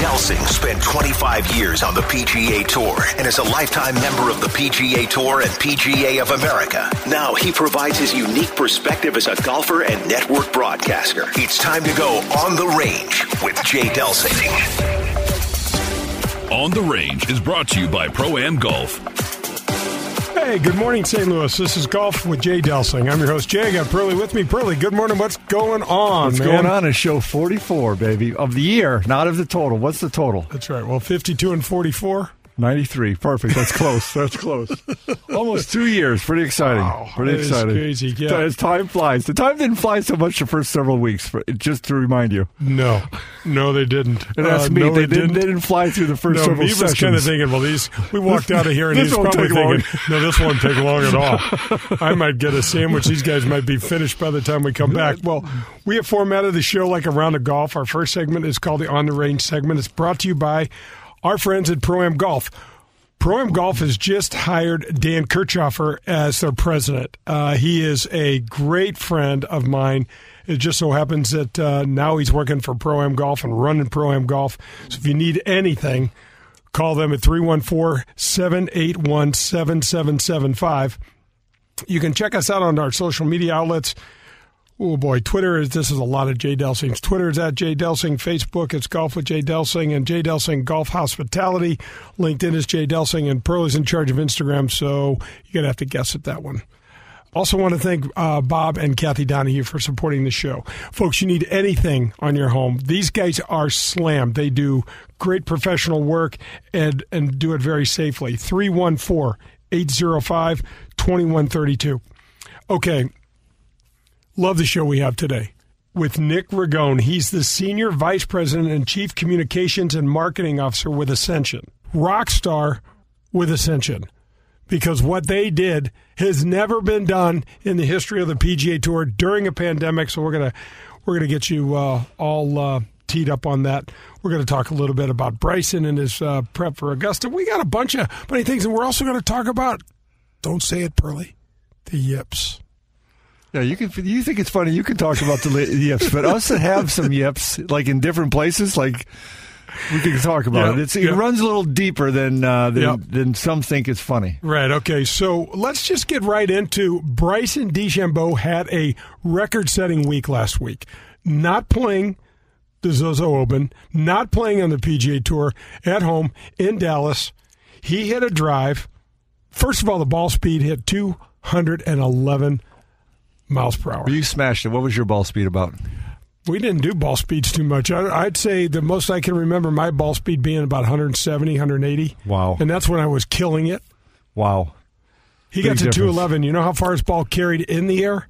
Delsing spent 25 years on the PGA Tour and is a lifetime member of the PGA Tour and PGA of America. Now he provides his unique perspective as a golfer and network broadcaster. It's time to go on the range with Jay Delsing. On the Range is brought to you by Pro-Am Golf. Hey, good morning, St. Louis. This is Golf with Jay Delsing. I'm your host, Jay. I got Pearly with me. Pearly, good morning. What's going on, What's going on is show 44, baby, of the year, not of the total. What's the total? That's right. Well, 52 and 44. 93. Perfect. That's close. That's close. Almost 2 years. Pretty exciting. Wow, pretty exciting. Crazy. Yeah. As time flies. The time didn't fly so much the first several weeks, just to remind you. No. No, they didn't. And that's me. No, they didn't. They didn't fly through the first several sessions. No, he was kind of thinking, well, we walked out of here and he's probably thinking, no, this won't take long at all. I might get a sandwich. These guys might be finished by the time we come back. Well, we have formatted the show like a round of golf. Our first segment is called the On the Range segment. It's brought to you by our friends at Pro-Am Golf. Pro-Am Golf has just hired Dan Kirchhoffer as their president. He is a great friend of mine. It just so happens that now he's working for Pro-Am Golf and running Pro-Am Golf. So if you need anything, call them at 314-781-7775. You can check us out on our social media outlets. Oh, boy, this is a lot of Jay Delsing's. Twitter is at Jay Delsing. Facebook, it's Golf with Jay Delsing and Jay Delsing Golf Hospitality. LinkedIn is Jay Delsing, and Pearl is in charge of Instagram, so you're going to have to guess at that one. Also want to thank Bob and Kathy Donahue for supporting the show. Folks, you need anything on your home. These guys are slammed. They do great professional work and do it very safely. 314-805-2132. Okay. Love the show we have today with Nick Ragone. He's the Senior Vice President and Chief Communications and Marketing Officer with Ascension. Rockstar with Ascension, because what they did has never been done in the history of the PGA Tour during a pandemic. So we're gonna get you all teed up on that. We're going to talk a little bit about Bryson and his prep for Augusta. We got a bunch of funny things, and we're also going to talk about, don't say it, Pearly, the yips. Yeah, you think it's funny. You can talk about the yips, but us that have some yips, like in different places, like we can talk about it. It runs a little deeper than some think it's funny. Right. Okay. So let's just get right into Bryson DeChambeau had a record-setting week last week, not playing the Zozo Open, not playing on the PGA Tour, at home in Dallas. He hit a drive. First of all, the ball speed hit 211 miles per hour. You smashed it. What was your ball speed about? We didn't do ball speeds too much. I'd say the most I can remember my ball speed being about 170, 180. Wow. And that's when I was killing it. Wow. He got to 211. You know how far his ball carried in the air?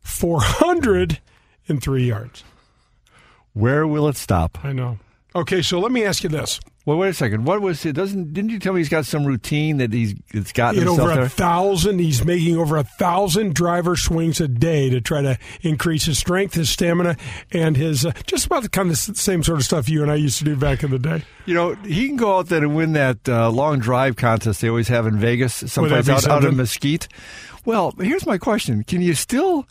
403 yards. Where will it stop? I know. Okay, so let me ask you this. Well, wait a second. What was it? Didn't you tell me he's got some routine that it's gotten himself over 1,000. He's making over 1,000 driver swings a day to try to increase his strength, his stamina, and his just about the kind of same sort of stuff you and I used to do back in the day. You know, he can go out there and win that long drive contest they always have in Vegas, someplace out in Mesquite. Well, here's my question: can you still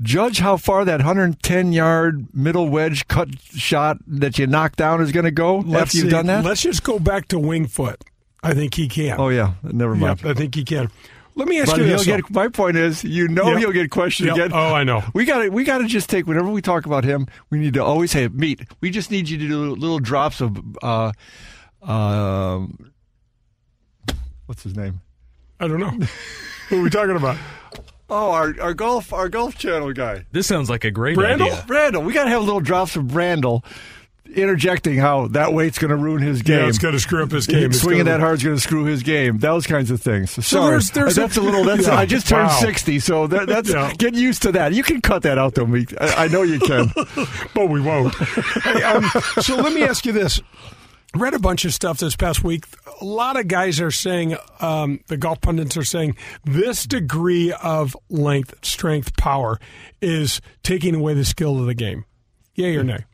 judge how far that 110-yard middle wedge cut shot that you knocked down is going to go after you've done that? Let's just go back to Wingfoot. I think he can. Oh, yeah. Never mind. Yep, I think he can. Let me ask you this. My point is, he'll get questioned again. Oh, I know. We got to just take, whenever we talk about him, we need to always say, we just need you to do little drops of, what's his name? I don't know. Who are we talking about? Oh, our golf channel guy. This sounds like a great idea. Brandel. We got to have little drops of Brandel interjecting how that weight's going to ruin his game. Yeah, it's going to screw up his game. Swinging that hard's going to screw his game. Those kinds of things. I just turned 60, so that's get used to that. You can cut that out, though. I know you can. But we won't. Hey, so let me ask you this. I read a bunch of stuff this past week. A lot of guys are saying, the golf pundits are saying, this degree of length, strength, power is taking away the skill of the game. Yay or nay?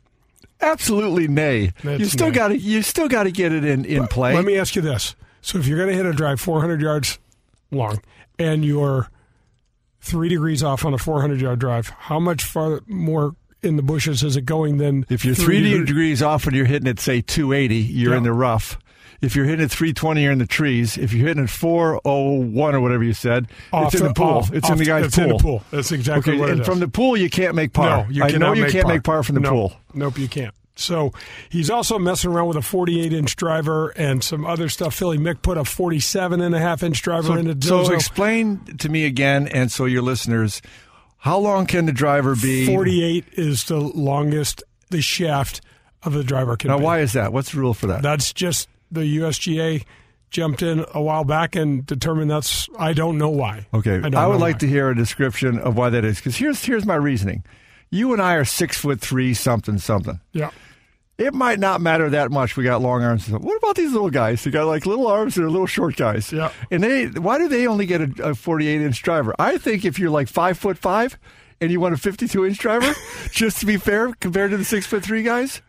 Absolutely nay. You still got to get it in play. Let me ask you this. So if you're going to hit a drive 400 yards long and you're 3 degrees off on a 400-yard drive, how much more in the bushes is it going then? If you're 30 degrees off and you're hitting at, say, 280, you're in the rough. If you're hitting at 320, you're in the trees. If you're hitting at 401 or whatever you said, it's in the pool. It's in the guy's pool. It's in the pool. That's exactly what it is. And from the pool, you can't make par. No, you cannot. I know you can't make par from the pool. Nope, you can't. So he's also messing around with a 48-inch driver and some other stuff. Philly Mick put a 47.5-inch driver in the Zozo. So explain to me again, and so your listeners, how long can the driver be? 48 is the longest the shaft of the driver can be. Now, why is that? What's the rule for that? That's just the USGA jumped in a while back and determined that's, I don't know why. Okay, I would like to hear a description of why that is, because here's my reasoning. You and I are 6'3", something. Yeah. It might not matter that much. We got long arms. What about these little guys? They got like little arms and little short guys. Yeah. And why do they only get a 48-inch driver? I think if you're like 5'5" and you want a 52-inch driver, just to be fair, compared to the 6'3" guys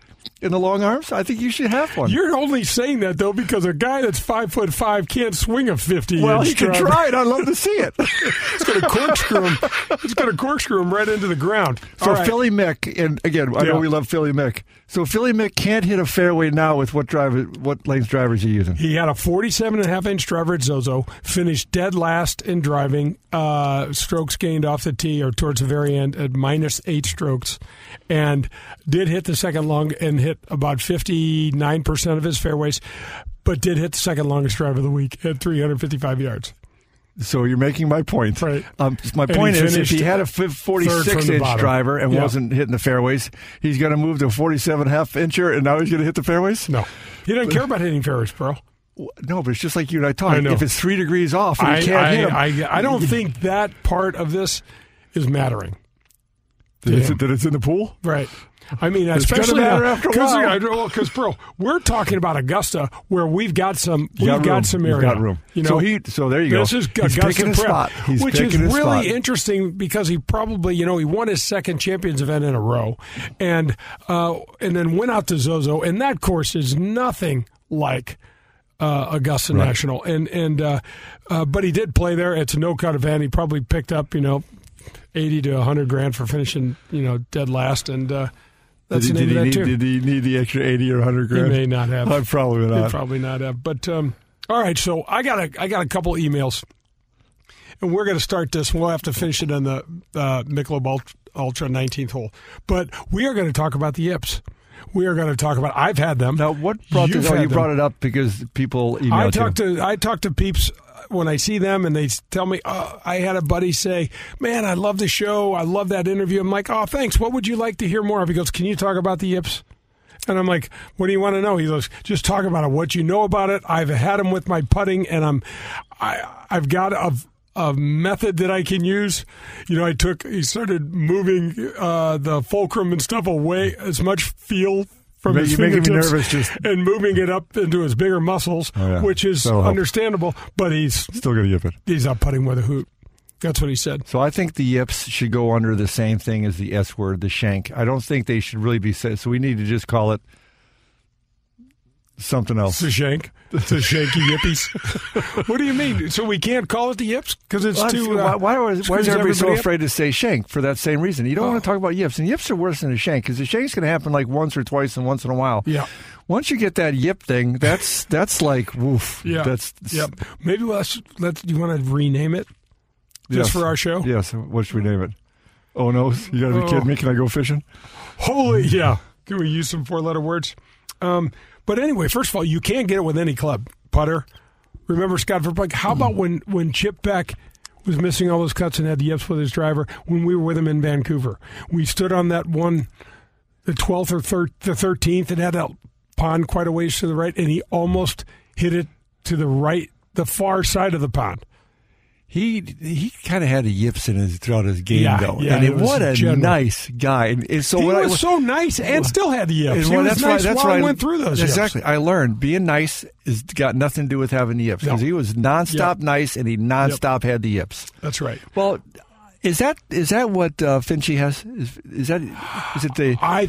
in the long arms, I think you should have one. You're only saying that though because a guy that's 5'5" can't swing a 50-inch. Well, he can try it. I'd love to see it. It's going to corkscrew him. It's going to corkscrew him right into the ground. So right. Philly Mick, and again, I know we love Philly Mick. So Philly Mick can't hit a fairway now with what length drivers are using. He had a 47.5-inch driver at Zozo, finished dead last in driving, strokes gained off the tee or towards the very end at -8 strokes, and did hit the second long and hit about 59% of his fairways, but did hit the second longest drive of the week at 355 yards. So you're making my point. Right. My point is, if he had a 46-inch driver and wasn't hitting the fairways, he's going to move to a 47.5-incher, and now he's going to hit the fairways? No. He doesn't care about hitting fairways, bro. No, but it's just like you and I talked. If it's 3 degrees off, and he can't hit him. I don't think that part of this is mattering. That it's in the pool? Right. I mean, especially after because, bro, we're talking about Augusta, where we've got some, area, got room. You know, so there you go. This is Augusta prep, which is really interesting because he probably, he won his second Champions event in a row, and then went out to Zozo, and that course is nothing like Augusta National, but he did play there. It's a no-cut event. He probably picked up, $80 to $100,000 for finishing, dead last, and. That's the name of that too. Did he need the extra 80 or 100 grand? He may not have. Probably not. He probably not have. But all right, so I got a couple emails, and we're going to start this. We'll have to finish it on the Michelob Ultra 19th hole. But we are going to talk about the yips. We are going to talk about. I've had them. Now, what brought this? You brought it up because people emailed you. I talk to peeps when I see them, and they tell me, I had a buddy say, man, I love the show. I love that interview. I'm like, oh, thanks. What would you like to hear more of? He goes, can you talk about the yips? And I'm like, what do you want to know? He goes, just talk about it. What you know about it. I've had them with my putting, and I've got a method that I can use. He started moving the fulcrum and stuff away, as much feel from his fingertips and moving it up into his bigger muscles, which is understandable, but he's still going to yip it. He's out putting with a hoot. That's what he said. So I think the yips should go under the same thing as the S word, the shank. I don't think they should really be said, so we need to just call it something else. It's a shank. It's a shanky yippies. What do you mean? So we can't call it the yips? Because it's too... Why is everybody so afraid to say shank for that same reason? You don't want to talk about yips. And yips are worse than a shank because the shank's going to happen like once or twice and once in a while. Yeah. Once you get that yip thing, that's like, woof. Yeah. Yep. Maybe you want to rename it? Just for our show? Yes. What should we name it? Oh, no. You got to be kidding me. Can I go fishing? Holy... Yeah. Can we use some four-letter words? But anyway, first of all, you can't get it with any club. Putter. Remember Scott Verplank? How about when Chip Beck was missing all those cuts and had the yips with his driver when we were with him in Vancouver? We stood on that one, the 12th or the 13th, and had that pond quite a ways to the right, and he almost hit it to the right, the far side of the pond. He kind of had a yips in his throughout his game though, and nice guy. And so he was so nice and still had the yips. I went through those. Exactly, yips. I learned being nice has got nothing to do with having the yips because he was nonstop nice and he nonstop had the yips. That's right. Well, is that what Finchie has? Is it the? I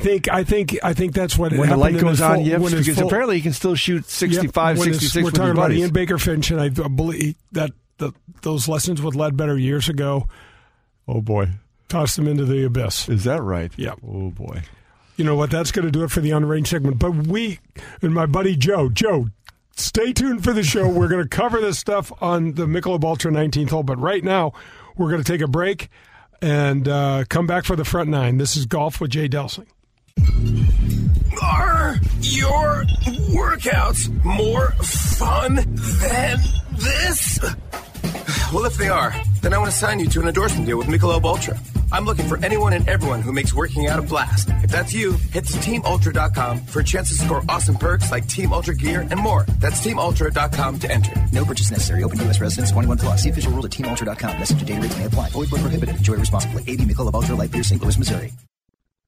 think that's what when the light goes on yips because apparently he can still shoot 65, 66. We're talking about Ian Baker Finch, and I believe that. Those lessons with Ledbetter years ago. Oh, boy. Tossed them into the abyss. Is that right? Yeah. Oh, boy. You know what? That's going to do it for the unarranged segment. But we, and my buddy Joe, stay tuned for the show. We're going to cover this stuff on the Michelob Ultra 19th hole. But right now, we're going to take a break and come back for the front nine. This is Golf with Jay Delsing. Are your workouts more fun than this? Well, if they are, then I want to sign you to an endorsement deal with Michelob Ultra. I'm looking for anyone and everyone who makes working out a blast. If that's you, hit teamultra.com for a chance to score awesome perks like Team Ultra gear and more. That's teamultra.com to enter. No purchase necessary. Open U.S. residents 21 plus. See official rules at teamultra.com. Message and data rates may apply. Void where prohibited. Enjoy responsibly. AB Michelob Ultra Light Beer, St. Louis, Missouri.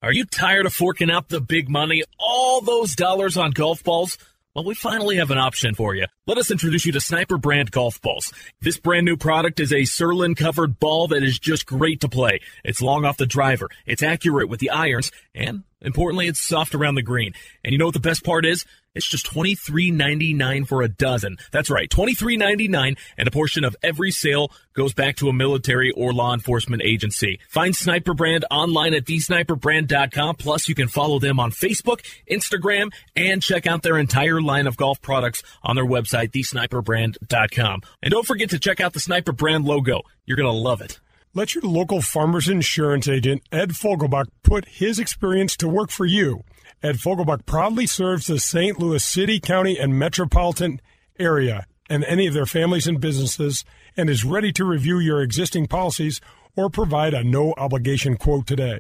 Are you tired of forking out the big money, all those dollars on golf balls? Well, we finally have an option for you. Let us introduce you to Sniper brand golf balls. This brand new product is a Surlyn-covered ball that is just great to play. It's long off the driver, it's accurate with the irons, and importantly, it's soft around the green. And you know what the best part is? It's just $23.99 for a dozen. That's right, $23.99, and a portion of every sale goes back to a military or law enforcement agency. Find Sniper Brand online at thesniperbrand.com. Plus, you can follow them on Facebook, Instagram, and check out their entire line of golf products on their website, thesniperbrand.com. And don't forget to check out the Sniper Brand logo. You're going to love it. Let your local Farmers Insurance agent, Ed Fogelbach, put his experience to work for you. Ed Fogelbach proudly serves the St. Louis city, county, and metropolitan area and any of their families and businesses, and is ready to review your existing policies or provide a no-obligation quote today.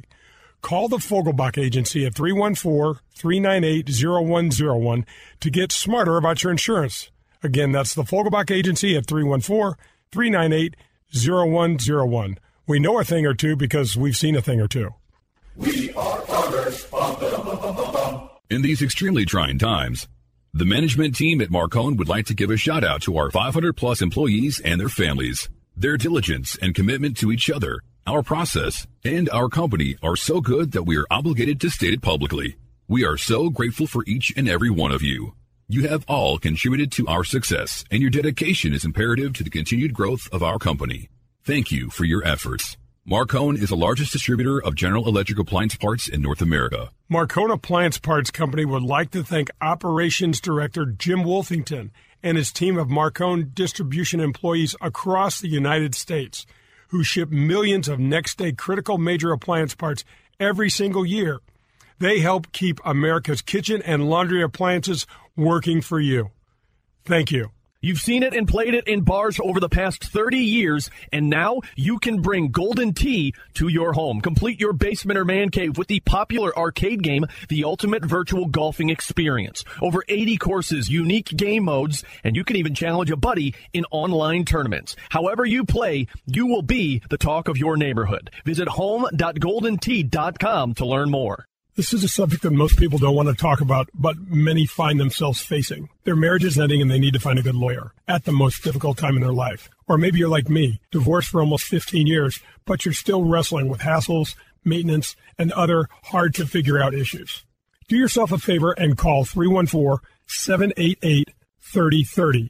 Call the Fogelbach Agency at 314-398-0101 to get smarter about your insurance. Again, that's the Fogelbach Agency at 314-398-0101. We know a thing or two because we've seen a thing or two. We are farmers. Bum, bum, bum, bum, bum, bum. In these extremely trying times, the management team at Marcone would like to give a shout out to our 500-plus employees and their families. Their diligence and commitment to each other, our process, and our company are so good that we are obligated to state it publicly. We are so grateful for each and every one of you. You have all contributed to our success, and your dedication is imperative to the continued growth of our company. Thank you for your efforts. Marcone is the largest distributor of General Electric appliance parts in North America. Marcone Appliance Parts Company would like to thank Operations Director Jim Wolfington and his team of Marcone distribution employees across the United States, who ship millions of next-day critical major appliance parts every single year. They help keep America's kitchen and laundry appliances working for you. Thank you. You've seen it and played it in bars over the past 30 years, and now you can bring Golden Tee to your home. Complete your basement or man cave with the popular arcade game, The Ultimate Virtual Golfing Experience. Over 80 courses, unique game modes, and you can even challenge a buddy in online tournaments. However you play, you will be the talk of your neighborhood. Visit home.goldentee.com to learn more. This is a subject that most people don't want to talk about, but many find themselves facing. Their marriage is ending and they need to find a good lawyer at the most difficult time in their life. Or maybe you're like me, divorced for almost 15 years, but you're still wrestling with hassles, maintenance, and other hard-to-figure-out issues. Do yourself a favor and call 314-788-3030.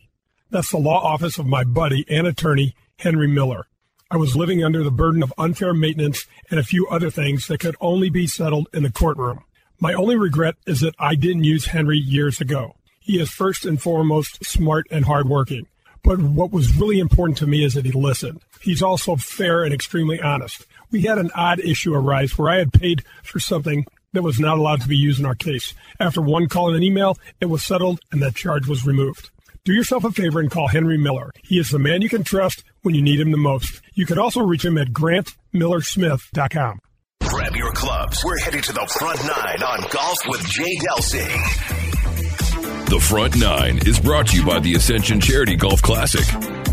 That's the law office of my buddy and attorney, Henry Miller. I was living under the burden of unfair maintenance and a few other things that could only be settled in the courtroom. My only regret is that I didn't use Henry years ago. He is first and foremost smart and hardworking. But what was really important to me is that he listened. He's also fair and extremely honest. We had an odd issue arise where I had paid for something that was not allowed to be used in our case. After one call and an email, it was settled and that charge was removed. Do yourself a favor and call Henry Miller. He is the man you can trust when you need him the most. You can also reach him at grantmillersmith.com. Grab your clubs. We're headed to the front nine on Golf with Jay Delsing. The front nine is brought to you by the Ascension Charity Golf Classic. Welcome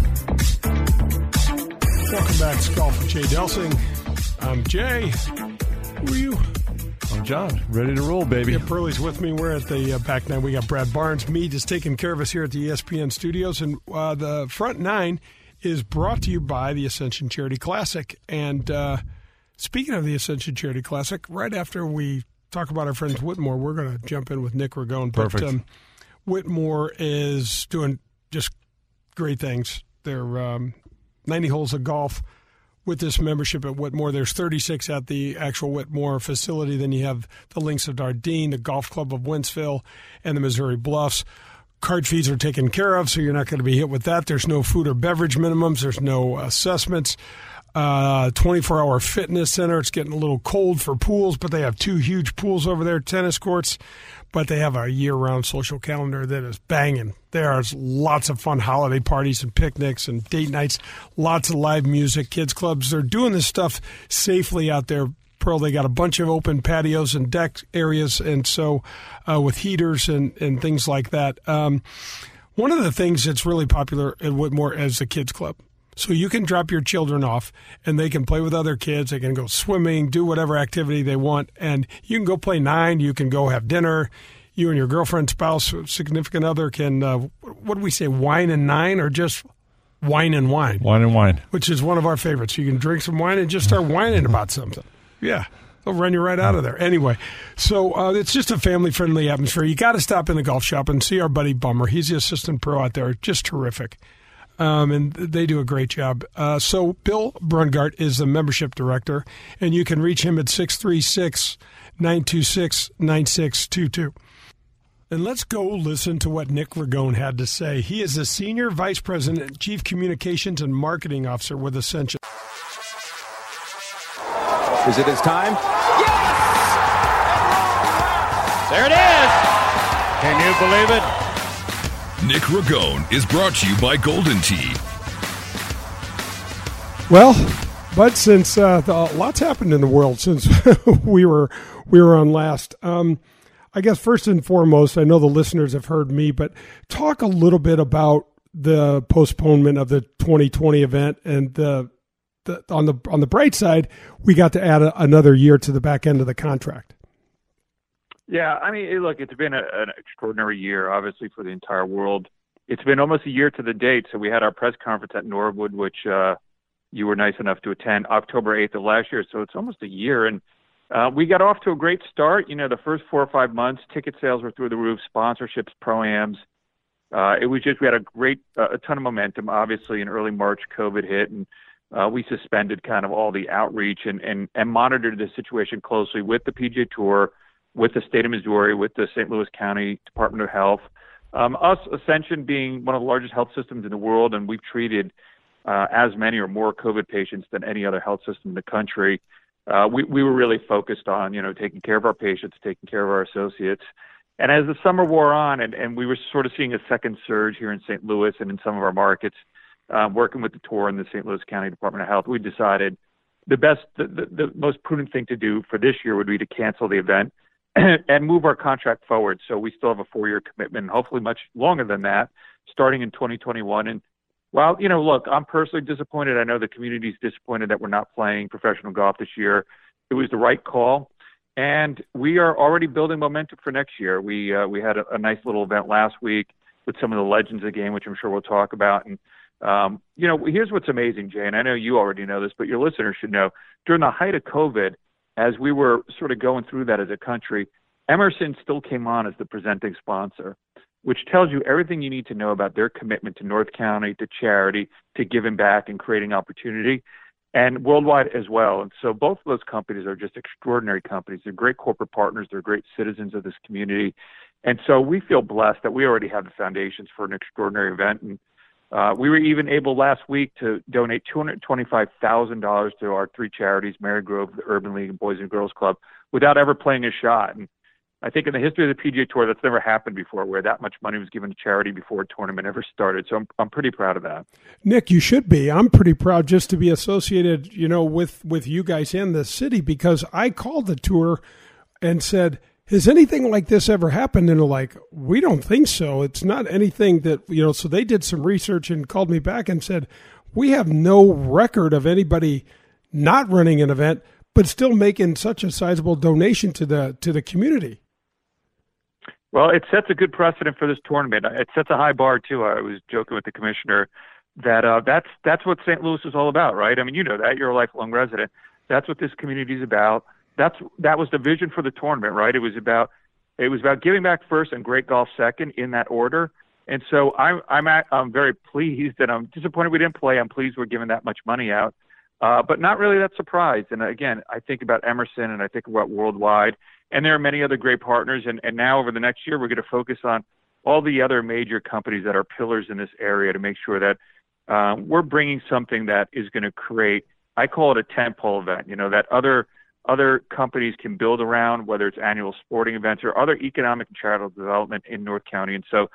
back to Golf with Jay Delsing. I'm Jay. Who are you? I'm John, ready to roll, baby. Yeah, Pearly's with me. We're at the back nine. We got Brad Barnes. Mead is taking care of us here at the ESPN studios. And the front nine is brought to you by the Ascension Charity Classic. And speaking of the Ascension Charity Classic, right after we talk about our friends Whitmore, we're going to jump in with Nick Ragone. Perfect. But, Whitmore is doing just great things. They're 90 holes of golf with this membership at Whitmore. There's 36 at the actual Whitmore facility. Then you have the Links of Dardenne, the Golf Club of Wentzville, and the Missouri Bluffs. Card fees are taken care of, so you're not going to be hit with that. There's no food or beverage minimums. There's no assessments. 24-hour fitness center. It's getting a little cold for pools, but they have two huge pools over there, tennis courts. But they have a year-round social calendar that is banging. There's lots of fun holiday parties and picnics and date nights, lots of live music, kids clubs. They're doing this stuff safely out there. Pearl, they got a bunch of open patios and deck areas, and so with heaters and things like that. One of the things that's really popular at Whitmore is the kids club. So you can drop your children off, and they can play with other kids. They can go swimming, do whatever activity they want, and you can go play nine. You can go have dinner. You and your girlfriend, spouse, significant other can, what do we say, wine and nine or just wine and wine? Wine and wine. Which is one of our favorites. You can drink some wine and just start whining about something. Yeah. They'll run you right out of there. Anyway, so it's just a family-friendly atmosphere. You got to stop in the golf shop and see our buddy Bummer. He's the assistant pro out there. Just terrific. And they do a great job. So Bill Brungart is the membership director, and you can reach him at 636-926-9622. And let's go listen to what Nick Ragone had to say. He is the Senior Vice President, Chief Communications and Marketing Officer with Ascension. Is it his time? Yes! There it is! Can you believe it? Nick Ragone is brought to you by Golden Tee. Well, but since lots happened in the world since we were on last, I guess first and foremost, I know the listeners have heard me, but talk a little bit about the postponement of the 2020 event, and on the bright side, we got to add another year to the back end of the contract. Yeah, I mean, look, it's been an extraordinary year, obviously, for the entire world. It's been almost a year to the date. So we had our press conference at Norwood, which you were nice enough to attend, October 8th of last year. So it's almost a year. And we got off to a great start. You know, the first 4 or 5 months, ticket sales were through the roof, sponsorships, pro-ams. It was just we had a ton of momentum. Obviously, in early March, COVID hit, and we suspended kind of all the outreach and monitored the situation closely with the PGA Tour, with the state of Missouri, with the St. Louis County Department of Health. Us, Ascension, being one of the largest health systems in the world, and we've treated as many or more COVID patients than any other health system in the country. We were really focused on, you know, taking care of our patients, taking care of our associates. And as the summer wore on, and we were sort of seeing a second surge here in St. Louis and in some of our markets, working with the tour and the St. Louis County Department of Health, we decided the most prudent thing to do for this year would be to cancel the event and move our contract forward. So we still have a 4-year commitment, hopefully much longer than that, starting in 2021. And while, you know, look, I'm personally disappointed. I know the community's disappointed that we're not playing professional golf this year. It was the right call. And we are already building momentum for next year. We had a nice little event last week with some of the legends of the game, which I'm sure we'll talk about. And, you know, here's what's amazing, Jay, and I know you already know this, but your listeners should know. During the height of COVID, as we were sort of going through that as a country, Emerson still came on as the presenting sponsor, which tells you everything you need to know about their commitment to North County, to charity, to giving back and creating opportunity, and Worldwide as well. And so both of those companies are just extraordinary companies. They're great corporate partners. They're great citizens of this community. And so we feel blessed that we already have the foundations for an extraordinary event. And we were even able last week to donate $225,000 to our 3 charities, Marygrove, the Urban League, and Boys and Girls Club, without ever playing a shot. And I think in the history of the PGA Tour, that's never happened before, where that much money was given to charity before a tournament ever started. So I'm pretty proud of that. Nick, you should be. I'm pretty proud just to be associated, you know, with you guys in the city, because I called the tour and said, has anything like this ever happened? And they're like, we don't think so. It's not anything that, you know, so they did some research and called me back and said, we have no record of anybody not running an event, but still making such a sizable donation to the community. Well, it sets a good precedent for this tournament. It sets a high bar too. I was joking with the commissioner that that's what St. Louis is all about, right? I mean, you know that. You're a lifelong resident. That's what this community is about. That was the vision for the tournament, right? It was about giving back first and great golf second, in that order. And so I'm very pleased, and I'm disappointed we didn't play. I'm pleased we're giving that much money out. But not really that surprised. And again, I think about Emerson and I think about Worldwide, and there are many other great partners. And now over the next year, we're going to focus on all the other major companies that are pillars in this area to make sure that we're bringing something that is going to create, I call it a tentpole event, you know, that other companies can build around, whether it's annual sporting events or other economic and charitable development in North County. And so,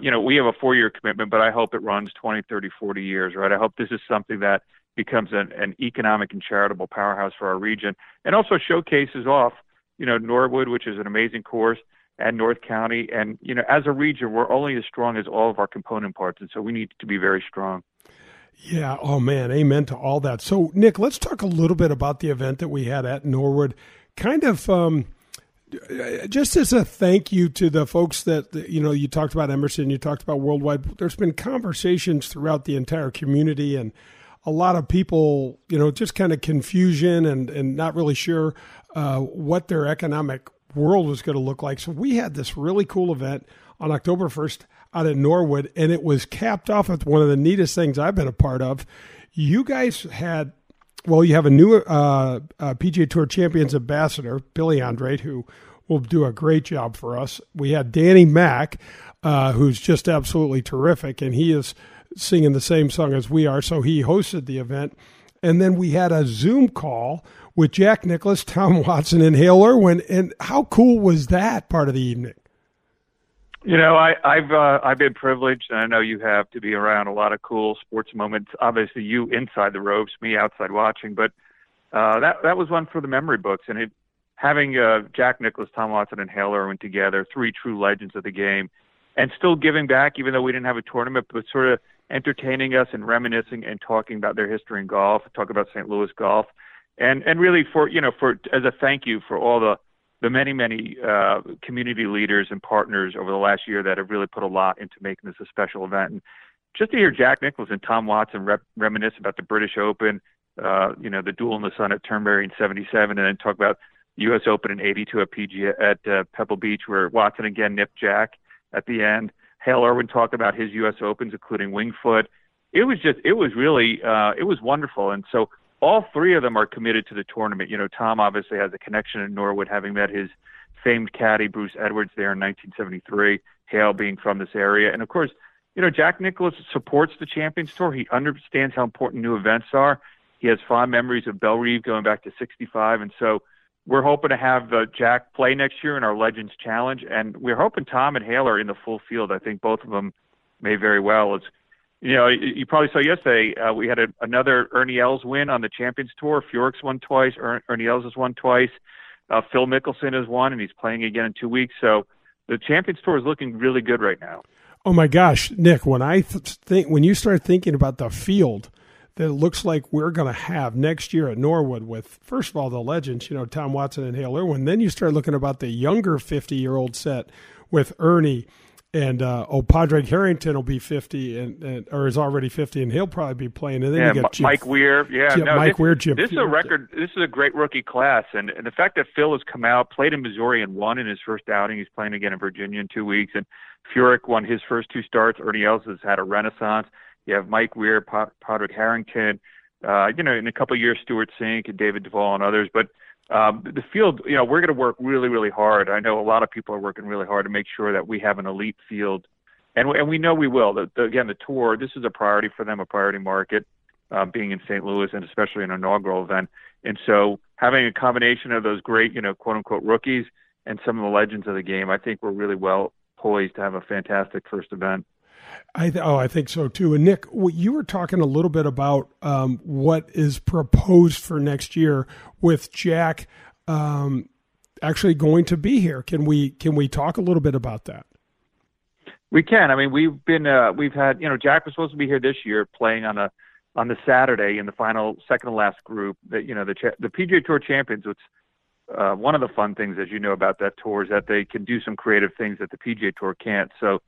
you know, we have a 4-year commitment, but I hope it runs 20, 30, 40 years, right? I hope this is something that becomes an economic and charitable powerhouse for our region, and also showcases off, you know, Norwood, which is an amazing course, and North County. And, you know, as a region, we're only as strong as all of our component parts. And so we need to be very strong. Yeah. Oh, man. Amen to all that. So, Nick, let's talk a little bit about the event that we had at Norwood, kind of just as a thank you to the folks that, you know, you talked about Emerson, you talked about Worldwide. There's been conversations throughout the entire community, and a lot of people, you know, just kind of confusion and not really sure what their economic world was going to look like. So we had this really cool event on October 1st out at Norwood, and it was capped off with one of the neatest things I've been a part of. You guys had, well, you have a new PGA Tour Champions Ambassador, Billy Andrade, who will do a great job for us. We had Danny Mack, who's just absolutely terrific, and he is singing the same song as we are, so he hosted the event. And then we had a Zoom call with Jack Nicklaus, Tom Watson, and Hale Irwin. And how cool was that part of the evening? You know, I've been privileged, and I know you have, to be around a lot of cool sports moments. Obviously, you inside the ropes, me outside watching. But that was one for the memory books. And having Jack Nicklaus, Tom Watson, and Hale Irwin together, three true legends of the game, and still giving back, even though we didn't have a tournament, but sort of entertaining us and reminiscing and talking about their history in golf, talking about St. Louis golf. And really as a thank you for all the many community leaders and partners over the last year that have really put a lot into making this a special event. And just to hear Jack Nicklaus and Tom Watson reminisce about the British Open, you know, the Duel in the Sun at Turnberry in '77, and then talk about U.S. Open in '82 at Pebble Beach, where Watson again nipped Jack at the end. Hale Irwin talked about his U.S. Opens, including Wingfoot. It was wonderful. And so all three of them are committed to the tournament. You know, Tom obviously has a connection in Norwood, having met his famed caddy, Bruce Edwards, there in 1973, Hale being from this area. And, of course, you know, Jack Nicklaus supports the Champions Tour. He understands how important new events are. He has fond memories of Belle Reve going back to 65. And so we're hoping to have Jack play next year in our Legends Challenge. And we're hoping Tom and Hale are in the full field. I think both of them may very well. You know, you probably saw yesterday, we had another Ernie Els win on the Champions Tour. Fjork's won twice. Ernie Els has won twice. Phil Mickelson has won, and he's playing again in 2 weeks. So the Champions Tour is looking really good right now. Oh, my gosh, Nick, when I think when you start thinking about the field that it looks like we're going to have next year at Norwood with, first of all, the legends, you know, Tom Watson and Hale Irwin, then you start looking about the younger 50-year-old set with Ernie. And Padraig Harrington will be 50, or is already 50, and he'll probably be playing. And then you got Mike Weir. This is a record. This is a great rookie class, and the fact that Phil has come out, played in Missouri and won in his first outing. He's playing again in Virginia in 2 weeks, and Furyk won his first two starts. Ernie Els has had a renaissance. You have Mike Weir, Padraig Harrington. You know, in a couple of years, Stuart Sink and David Duvall and others, but. The field, you know, we're going to work really, really hard. I know a lot of people are working really hard to make sure that we have an elite field, and we know we will. Again, the tour, this is a priority for them, a priority market, being in St. Louis and especially an inaugural event. And so having a combination of those great, you know, quote-unquote rookies and some of the legends of the game, I think we're really well poised to have a fantastic first event. I think so too. And Nick, you were talking a little bit about what is proposed for next year with Jack actually going to be here. Can we talk a little bit about that? We can. I mean, we've had, you know, Jack was supposed to be here this year playing on the Saturday in the final second to last group that, you know, the PGA Tour Champions, which one of the fun things, as you know, about that tour is that they can do some creative things that the PGA Tour can't. So,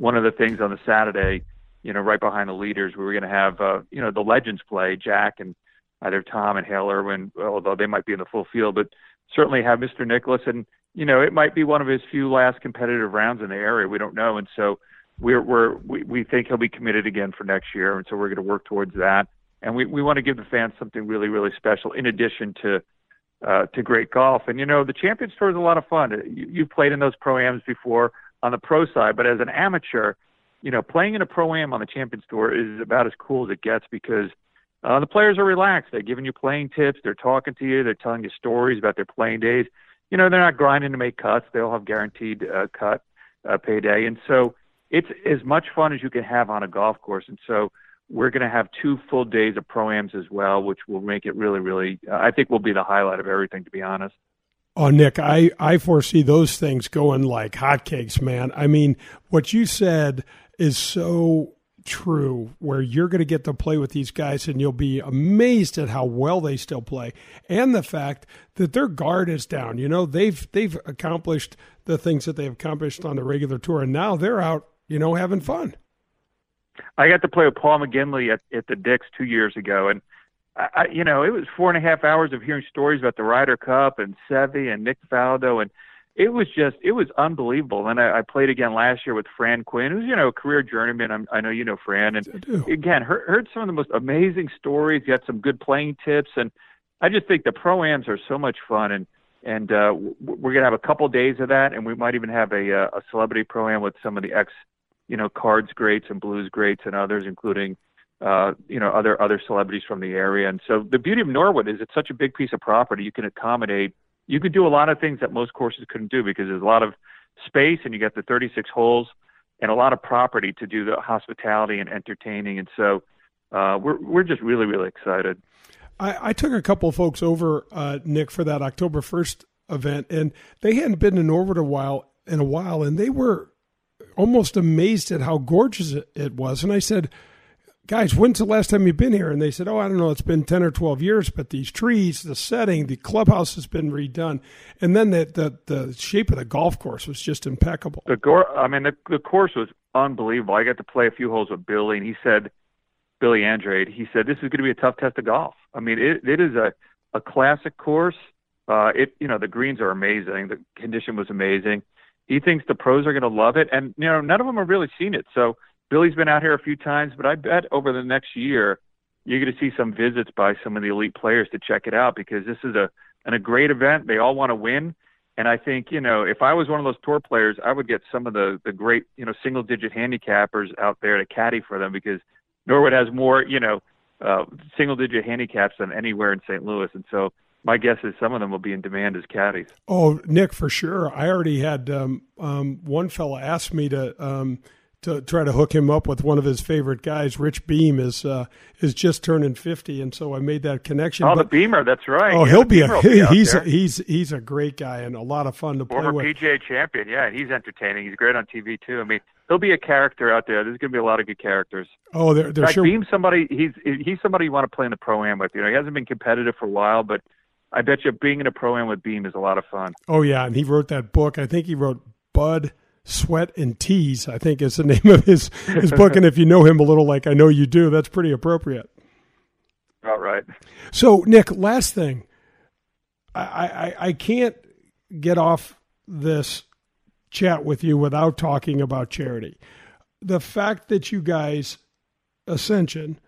one of the things on the Saturday, you know, right behind the leaders, we were going to have, you know, the legends play, Jack and either Tom and Hale Irwin, although they might be in the full field, but certainly have Mr. Nicklaus. And, you know, it might be one of his few last competitive rounds in the area. We don't know. And so we think he'll be committed again for next year. And so we're going to work towards that. And we want to give the fans something really, really special in addition to great golf. And, you know, the Champions Tour is a lot of fun. You've played in those Pro-Ams before on the pro side, but as an amateur, you know, playing in a Pro-Am on the Champions Tour is about as cool as it gets because the players are relaxed. They're giving you playing tips. They're talking to you. They're telling you stories about their playing days. You know, they're not grinding to make cuts. They all have guaranteed payday. And so it's as much fun as you can have on a golf course. And so we're going to have 2 full days of Pro-Ams as well, which will make it really, really, I think will be the highlight of everything, to be honest. Oh, Nick, I foresee those things going like hotcakes, man. I mean, what you said is so true, where you're going to get to play with these guys and you'll be amazed at how well they still play and the fact that their guard is down. You know, they've accomplished the things that they've accomplished on the regular tour, and now they're out, you know, having fun. I got to play with Paul McGinley at the Dicks 2 years ago, and I, you know, it was 4.5 hours of hearing stories about the Ryder Cup and Seve and Nick Faldo. And it was unbelievable. And I played again last year with Fran Quinn, who's, you know, a career journeyman. I know you know Fran. And again, heard some of the most amazing stories, got some good playing tips. And I just think the Pro-Ams are so much fun. And we're going to have a couple days of that. And we might even have a celebrity Pro-Am with some of the ex, you know, cards greats and blues greats and others, including you know, other celebrities from the area. And so the beauty of Norwood is it's such a big piece of property. You can accommodate, you can do a lot of things that most courses couldn't do because there's a lot of space and you got the 36 holes and a lot of property to do the hospitality and entertaining. And so we're just really, really excited. I took a couple of folks over, Nick, for that October 1st event, and they hadn't been to Norwood in a while, and they were almost amazed at how gorgeous it was. And I said, guys, when's the last time you've been here? And they said, oh, I don't know, it's been 10 or 12 years, but these trees, the setting, the clubhouse has been redone. And then the shape of the golf course was just impeccable. The course was unbelievable. I got to play a few holes with Billy, and he said, Billy Andrade, he said, this is going to be a tough test of golf. I mean, it is a classic course. The greens are amazing. The condition was amazing. He thinks the pros are going to love it. And, you know, none of them have really seen it. So Billy's been out here a few times, but I bet over the next year you're going to see some visits by some of the elite players to check it out because this is a great event. They all want to win. And I think, you know, if I was one of those tour players, I would get some of the great, you know, single-digit handicappers out there to caddy for them because Norwood has more, you know, single-digit handicaps than anywhere in St. Louis. And so my guess is some of them will be in demand as caddies. Oh, Nick, for sure. I already had one fella ask me to try to hook him up with one of his favorite guys. Rich Beam is just turning 50, and so I made that connection. Oh, the Beamer, that's right. Oh, yeah, he's a great guy and a lot of fun to play with. Former PGA champion, yeah, he's entertaining. He's great on TV too. I mean, he'll be a character out there. There's going to be a lot of good characters. Oh, they're sure. Beam's somebody. He's somebody you want to play in the Pro-Am with. You know, he hasn't been competitive for a while, but I bet you being in a Pro-Am with Beam is a lot of fun. Oh yeah, and he wrote that book. I think he wrote Bud, Sweat and Tease, I think is the name of his book. And if you know him a little like I know you do, that's pretty appropriate. All right. So, Nick, last thing. I can't get off this chat with you without talking about charity. The fact that you guys, Ascension,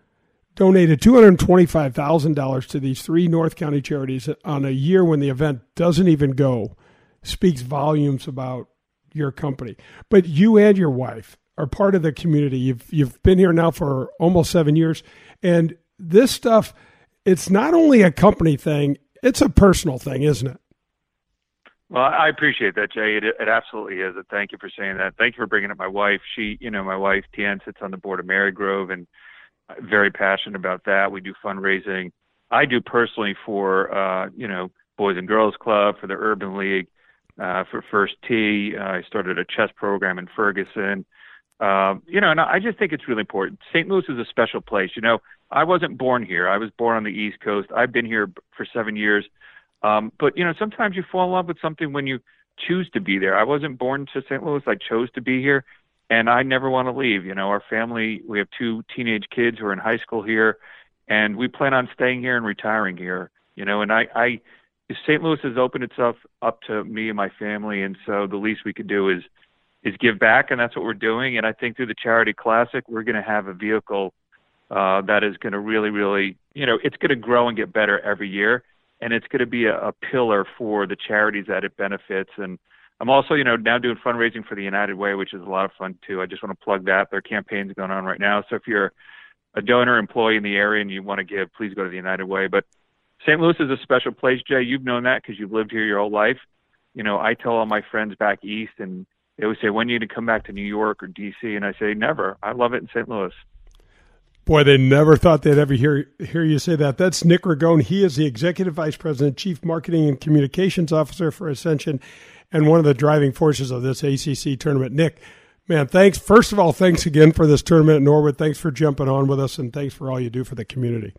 donated $225,000 to these 3 North County charities on a year when the event doesn't even go speaks volumes about your company, but you and your wife are part of the community. You've been here now for almost 7 years, and this stuff, it's not only a company thing, it's a personal thing, isn't it? Well, I appreciate that, Jay. It absolutely is. And thank you for saying that. Thank you for bringing up my wife. She, you know, my wife, Tian, sits on the board of Marygrove, and I'm very passionate about that. We do fundraising. I do personally for, you know, Boys and Girls Club, for the Urban League, for First Tee. I started a chess program in Ferguson. You know, and I just think it's really important. St. Louis is a special place. You know, I wasn't born here. I was born on the East Coast. I've been here for 7 years. But, you know, sometimes you fall in love with something when you choose to be there. I wasn't born to St. Louis. I chose to be here, and I never want to leave. You know, our family, we have 2 teenage kids who are in high school here, and we plan on staying here and retiring here. You know, and I St. Louis has opened itself up to me and my family, and so the least we could do is give back, and that's what we're doing. And I think through the Charity Classic, we're going to have a vehicle that is going to really, it's going to grow and get better every year. And it's going to be a pillar for the charities that it benefits. And I'm also, now doing fundraising for the United Way, which is a lot of fun too. I just want to plug that. Their campaign's going on right now. So if you're a donor employee in the area and you want to give, please go to the United Way. But St. Louis is a special place, Jay. You've known that because you've lived here your whole life. I tell all my friends back east, and they always say, when are you going to come back to New York or D.C.? And I say, never. I love it in St. Louis. Boy, they never thought they'd ever hear you say that. That's Nick Ragone. He is the Executive Vice President, Chief Marketing and Communications Officer for Ascension, and one of the driving forces of this ACC tournament. Nick, man, thanks. First of all, thanks again for this tournament at Norwood. Thanks for jumping on with us, and thanks for all you do for the community.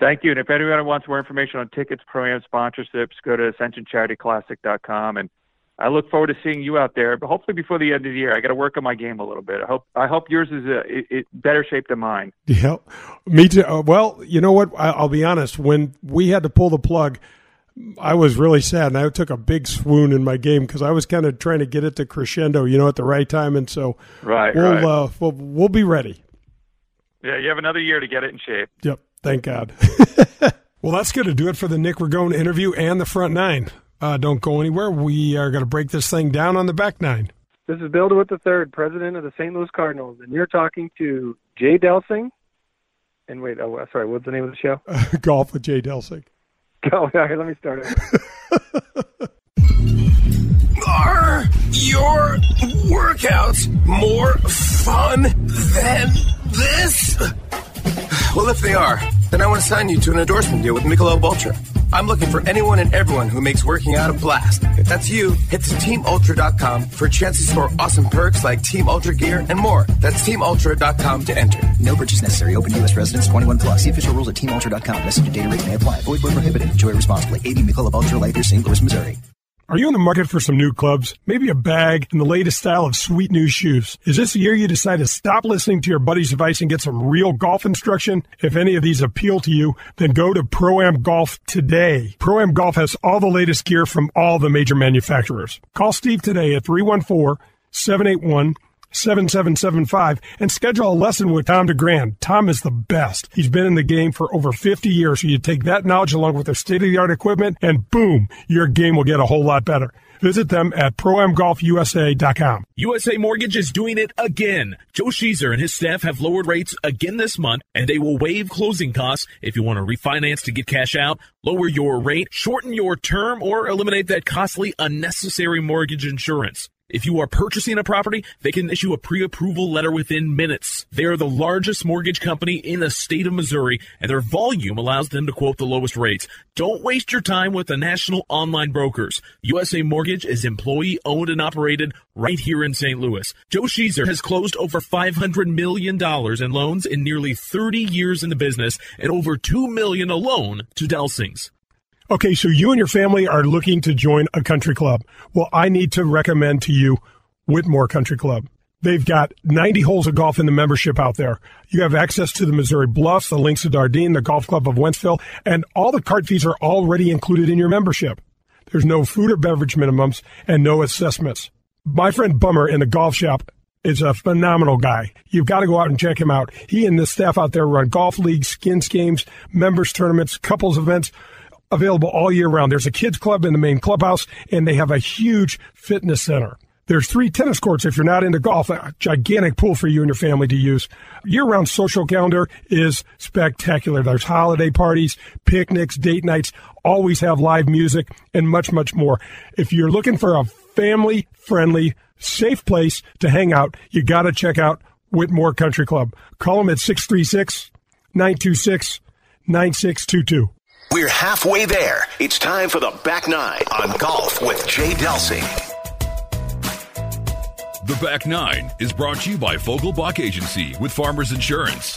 Thank you. And if anyone wants more information on tickets, pro-am sponsorships, go to ascensioncharityclassic.com. And I look forward to seeing you out there, but hopefully before the end of the year. I got to work on my game a little bit. I hope yours is better shape than mine. Yeah, me too. Well, you know what? I'll be honest. When we had to pull the plug, I was really sad, and I took a big swoon in my game because I was kind of trying to get it to crescendo, at the right time. And so right. We'll be ready. Yeah, you have another year to get it in shape. Yep. Thank God. Well, that's going to do it for the Nick Ragone interview and the front nine. Don't go anywhere. We are going to break this thing down on the back nine. This is Bill DeWitt III, president of the St. Louis Cardinals, and you're talking to Jay Delsing. And wait, sorry, what's the name of the show? Golf with Jay Delsing. Oh, all right, let me start it. Are your workouts more fun than this? Well, if they are, then I want to sign you to an endorsement deal with Michelob Ultra. I'm looking for anyone and everyone who makes working out a blast. If that's you, hit to TeamUltra.com for a chance to score awesome perks like Team Ultra gear and more. That's TeamUltra.com to enter. No purchase necessary. Open U.S. residents 21 plus. See official rules at TeamUltra.com. Message and data rate may apply. Void where prohibited. Enjoy responsibly. AB Michelob Ultra Light Beer, St. Louis, Missouri. Are you in the market for some new clubs? Maybe a bag and the latest style of sweet new shoes. Is this the year you decide to stop listening to your buddy's advice and get some real golf instruction? If any of these appeal to you, then go to Pro-Am Golf today. Pro-Am Golf has all the latest gear from all the major manufacturers. Call Steve today at 314-781-7775 and schedule a lesson with Tom DeGrand. Tom is the best. He's been in the game for over 50 years, so you take that knowledge along with their state-of-the-art equipment, and boom, your game will get a whole lot better. Visit them at proamgolfusa.com. USA Mortgage is doing it again. Joe Schieser and his staff have lowered rates again this month, and they will waive closing costs if you want to refinance to get cash out, lower your rate, shorten your term, or eliminate that costly, unnecessary mortgage insurance. If you are purchasing a property, they can issue a pre-approval letter within minutes. They are the largest mortgage company in the state of Missouri, and their volume allows them to quote the lowest rates. Don't waste your time with the national online brokers. USA Mortgage is employee-owned and operated right here in St. Louis. Joe Schieser has closed over $500 million in loans in nearly 30 years in the business and over $2 million alone to Delsing's. Okay, so you and your family are looking to join a country club. Well, I need to recommend to you Whitmore Country Club. They've got 90 holes of golf in the membership out there. You have access to the Missouri Bluffs, the Links of Dardenne, the Golf Club of Wentzville, and all the cart fees are already included in your membership. There's no food or beverage minimums and no assessments. My friend Bummer in the golf shop is a phenomenal guy. You've got to go out and check him out. He and the staff out there run golf leagues, skins games, members tournaments, couples events, available all year round. There's a kids club in the main clubhouse, and they have a huge fitness center. There's 3 tennis courts if you're not into golf, a gigantic pool for you and your family to use. Year-round social calendar is spectacular. There's holiday parties, picnics, date nights, always have live music, and much, much more. If you're looking for a family-friendly, safe place to hang out, you got to check out Whitmore Country Club. Call them at 636-926-9622. We're halfway there. It's time for the Back Nine on Golf with Jay Delsing. The Back Nine is brought to you by Fogelbach Agency with Farmers Insurance.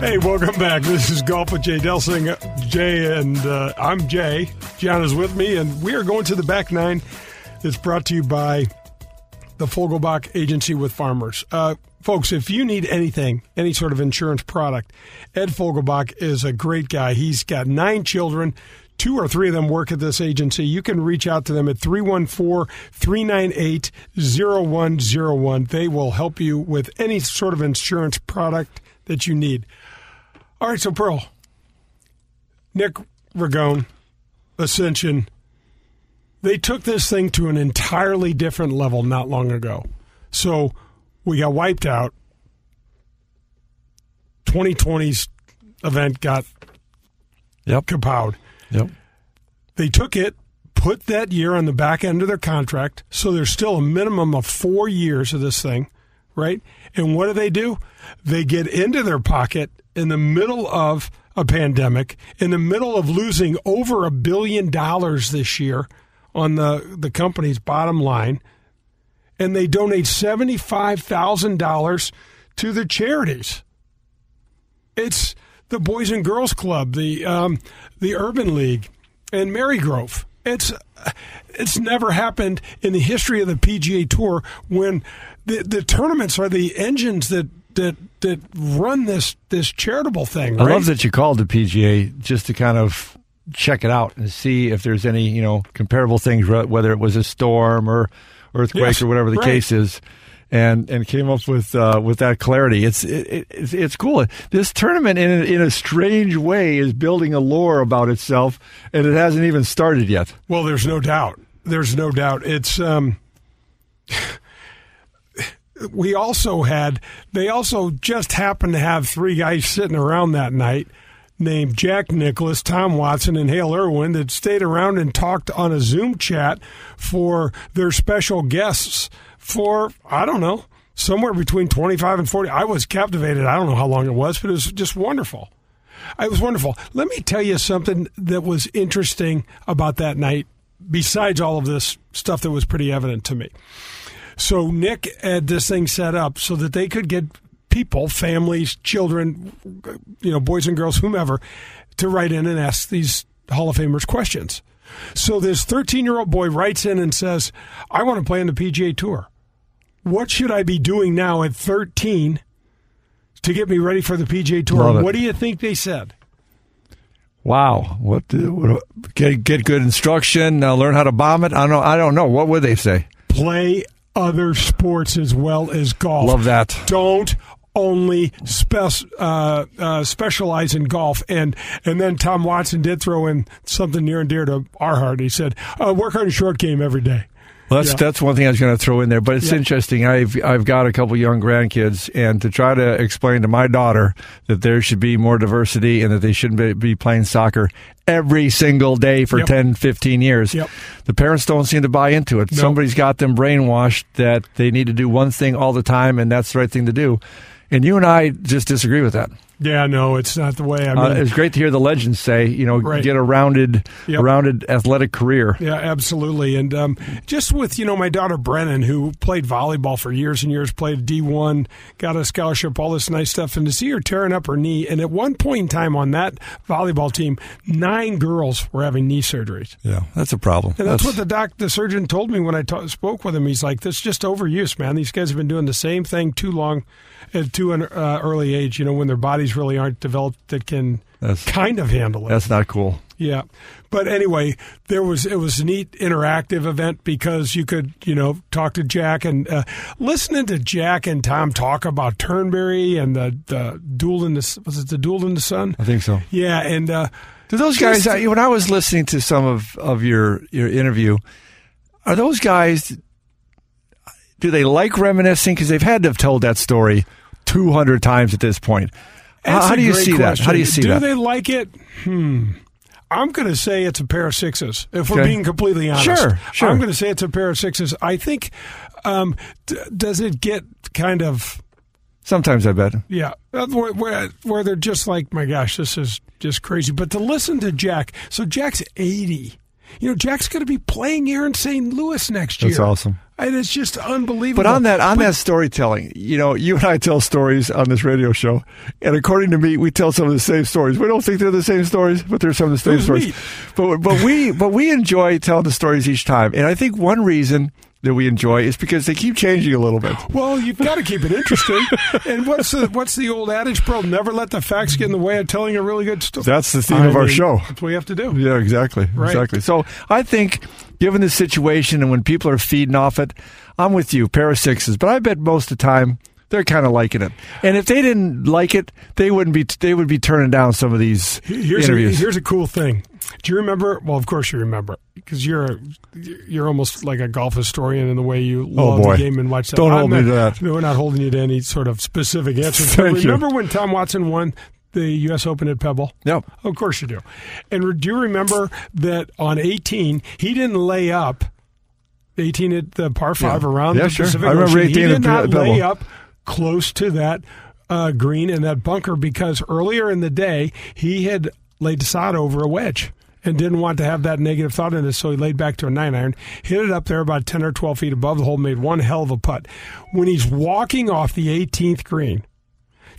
Hey, welcome back. This is Golf with Jay Delsing. Jay and I'm Jay. John is with me, and we are going to the Back Nine. It's brought to you by the Fogelbach Agency with Farmers. Folks, if you need anything, any sort of insurance product, Ed Fogelbach is a great guy. He's got 9 children, two or three of them work at this agency. You can reach out to them at 314-398-0101. They will help you with any sort of insurance product that you need. All right, so Pearl, Nick Ragone, Ascension, they took this thing to an entirely different level not long ago. So we got wiped out. 2020's event got kapowed. Yep. They took it, put that year on the back end of their contract, so there's still a minimum of 4 years of this thing, right? And what do? They get into their pocket in the middle of a pandemic, in the middle of losing over $1 billion this year on the company's bottom line, and they donate $75,000 to the charities. It's the Boys and Girls Club, the Urban League, and Marygrove. It's never happened in the history of the PGA Tour when the tournaments are the engines that run this charitable thing. Right? I love that you called the PGA just to kind of check it out and see if there's any comparable things, whether it was a storm or earthquake or whatever the case is. And came up with that clarity. It's cool. This tournament, in a strange way, is building a lore about itself, and it hasn't even started yet. Well, there's no doubt. It's they also just happened to have three guys sitting around that night named Jack Nicklaus, Tom Watson, and Hale Irwin that stayed around and talked on a Zoom chat for their special guests for, I don't know, somewhere between 25 and 40. I was captivated. I don't know how long it was, but it was just wonderful. It was wonderful. Let me tell you something that was interesting about that night, besides all of this stuff that was pretty evident to me. So Nick had this thing set up so that they could get people, families, children, boys and girls, whomever, to write in and ask these Hall of Famers questions. So this 13-year-old boy writes in and says, I want to play on the PGA Tour. What should I be doing now at 13 to get me ready for the PGA Tour? What do you think they said? Wow. Get good instruction, learn how to bomb it. I don't know. What would they say? Play other sports as well as golf. Love that. Don't only specialize in golf. And then Tom Watson did throw in something near and dear to our heart. He said, work on a short game every day. Well, that's one thing I was going to throw in there, but it's interesting. I've got a couple young grandkids, and to try to explain to my daughter that there should be more diversity and that they shouldn't be playing soccer every single day for 10, 15 years, the parents don't seem to buy into it. No. Somebody's got them brainwashed that they need to do one thing all the time, and that's the right thing to do. And you and I just disagree with that. Yeah, no, it's not the way. I mean, it's great to hear the legends say, get a rounded athletic career. Yeah, absolutely. And just with, my daughter Brennan, who played volleyball for years and years, played D1, got a scholarship, all this nice stuff. And to see her tearing up her knee, and at one point in time on that volleyball team, 9 girls were having knee surgeries. Yeah, that's a problem. And that's what the surgeon told me when I spoke with him. He's like, this is just overuse, man. These guys have been doing the same thing too long at too early age, when their bodies really aren't developed that can kind of handle it. That's not cool. Yeah. But anyway, it was a neat interactive event because you could, talk to Jack and listening to Jack and Tom talk about Turnberry and the duel in the, was it the duel in the sun? I think so. Yeah. And do those guys, when I was listening to some of your interview, are those guys, do they like reminiscing? Because they've had to have told that story 200 times at this point. How do you see that? Do they like it? I'm going to say it's a pair of sixes, if we're being completely honest. Sure. I'm going to say it's a pair of sixes. I think, does it get kind of... Sometimes, I bet. Yeah, where they're just like, my gosh, this is just crazy. But to listen to Jack, so Jack's 80. Jack's going to be playing here in St. Louis next year. That's awesome. And it's just unbelievable. But on that storytelling, you and I tell stories on this radio show, and according to me, we tell some of the same stories. We don't think they're the same stories, but they're some of the same stories. But we enjoy telling the stories each time. And I think one reason that we enjoy is because they keep changing a little bit. Well, you've got to keep it interesting. And what's the old adage, Pearl? Never let the facts get in the way of telling a really good story. That's the theme of our show. That's what we have to do. Yeah, exactly. Right. Exactly. So I think, given the situation and when people are feeding off it, I'm with you, pair of sixes. But I bet most of the time they're kind of liking it. And if they didn't like it, they wouldn't be. They would be turning down some of these interviews. Here's a cool thing. Do you remember? Well, of course you remember, because you're almost like a golf historian in the way you love the game and watch that. Don't hold me to that. We're not holding you to any sort of specific answer. Remember when Tom Watson won the U.S. Open at Pebble? Yep. Of course you do. And do you remember that on 18, he didn't lay up 18 at the par 5 around the Pacific Ocean? I remember 18 at Pebble. He did not lay up close to that green and that bunker because earlier in the day, he had laid sod over a wedge and didn't want to have that negative thought in it, so he laid back to a 9-iron, hit it up there about 10 or 12 feet above the hole, made one hell of a putt. When he's walking off the 18th green,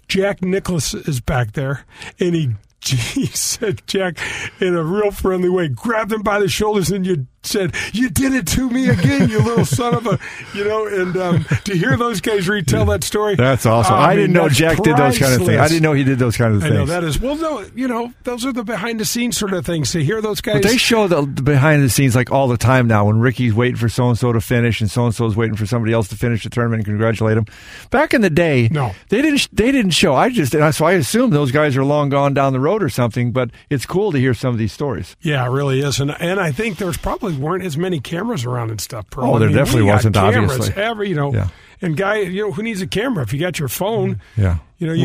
Jack Nicklaus is back there, and he said, Jack, in a real friendly way, grabbed him by the shoulders and you said, "You did it to me again, you little son of a," And to hear those guys retell that story. That's awesome. I didn't know Jack did those kind of things. I didn't know he did those kind of things. I know that is. Well, no, those are the behind-the-scenes sort of things. To hear those guys. But they show the behind-the-scenes like all the time now when Ricky's waiting for so-and-so to finish and so-and-so's waiting for somebody else to finish the tournament and congratulate him. Back in the day, they didn't show. So I assume those guys are long gone down the road or something, but it's cool to hear some of these stories. Yeah, it really is. And I think there's probably weren't as many cameras around and stuff. Pearl. Oh, there definitely wasn't, obviously. And guy, who needs a camera? If you got your phone, we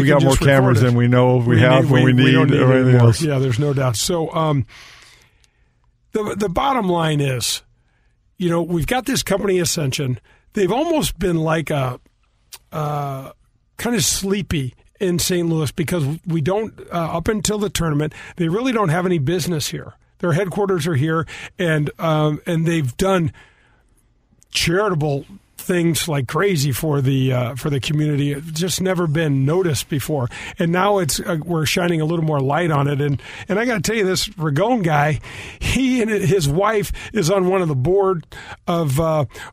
got more cameras than we know we have when we need or anything else. Yeah, there's no doubt. So the bottom line is, we've got this company Ascension. They've almost been like a kind of sleepy in St. Louis because we don't, up until the tournament, they really don't have any business here. Their headquarters are here, and they've done charitable things like crazy for the community. It's just never been noticed before, and now we're shining a little more light on it. And I got to tell you, this Ragone guy, he and his wife is on one of the board of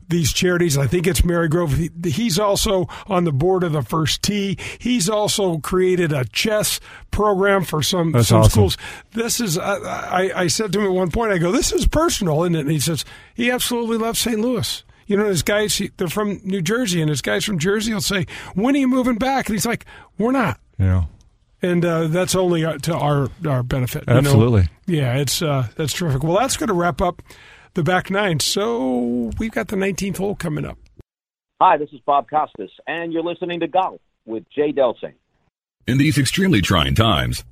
these charities. I think it's Marygrove. He's also on the board of the First Tee. He's also created a chess program for some awesome schools. This is I said to him at one point, I go, "This is personal, isn't it?" And he says he absolutely loves St. Louis. His guys, they're from New Jersey, and his guys from Jersey will say, "When are you moving back?" And he's like, "We're not." Yeah. And that's only to our benefit. Absolutely. That's terrific. Well, that's going to wrap up the back nine. So we've got the 19th hole coming up. Hi, this is Bob Costas, and you're listening to Golf with Jay Delsing. In these extremely trying times,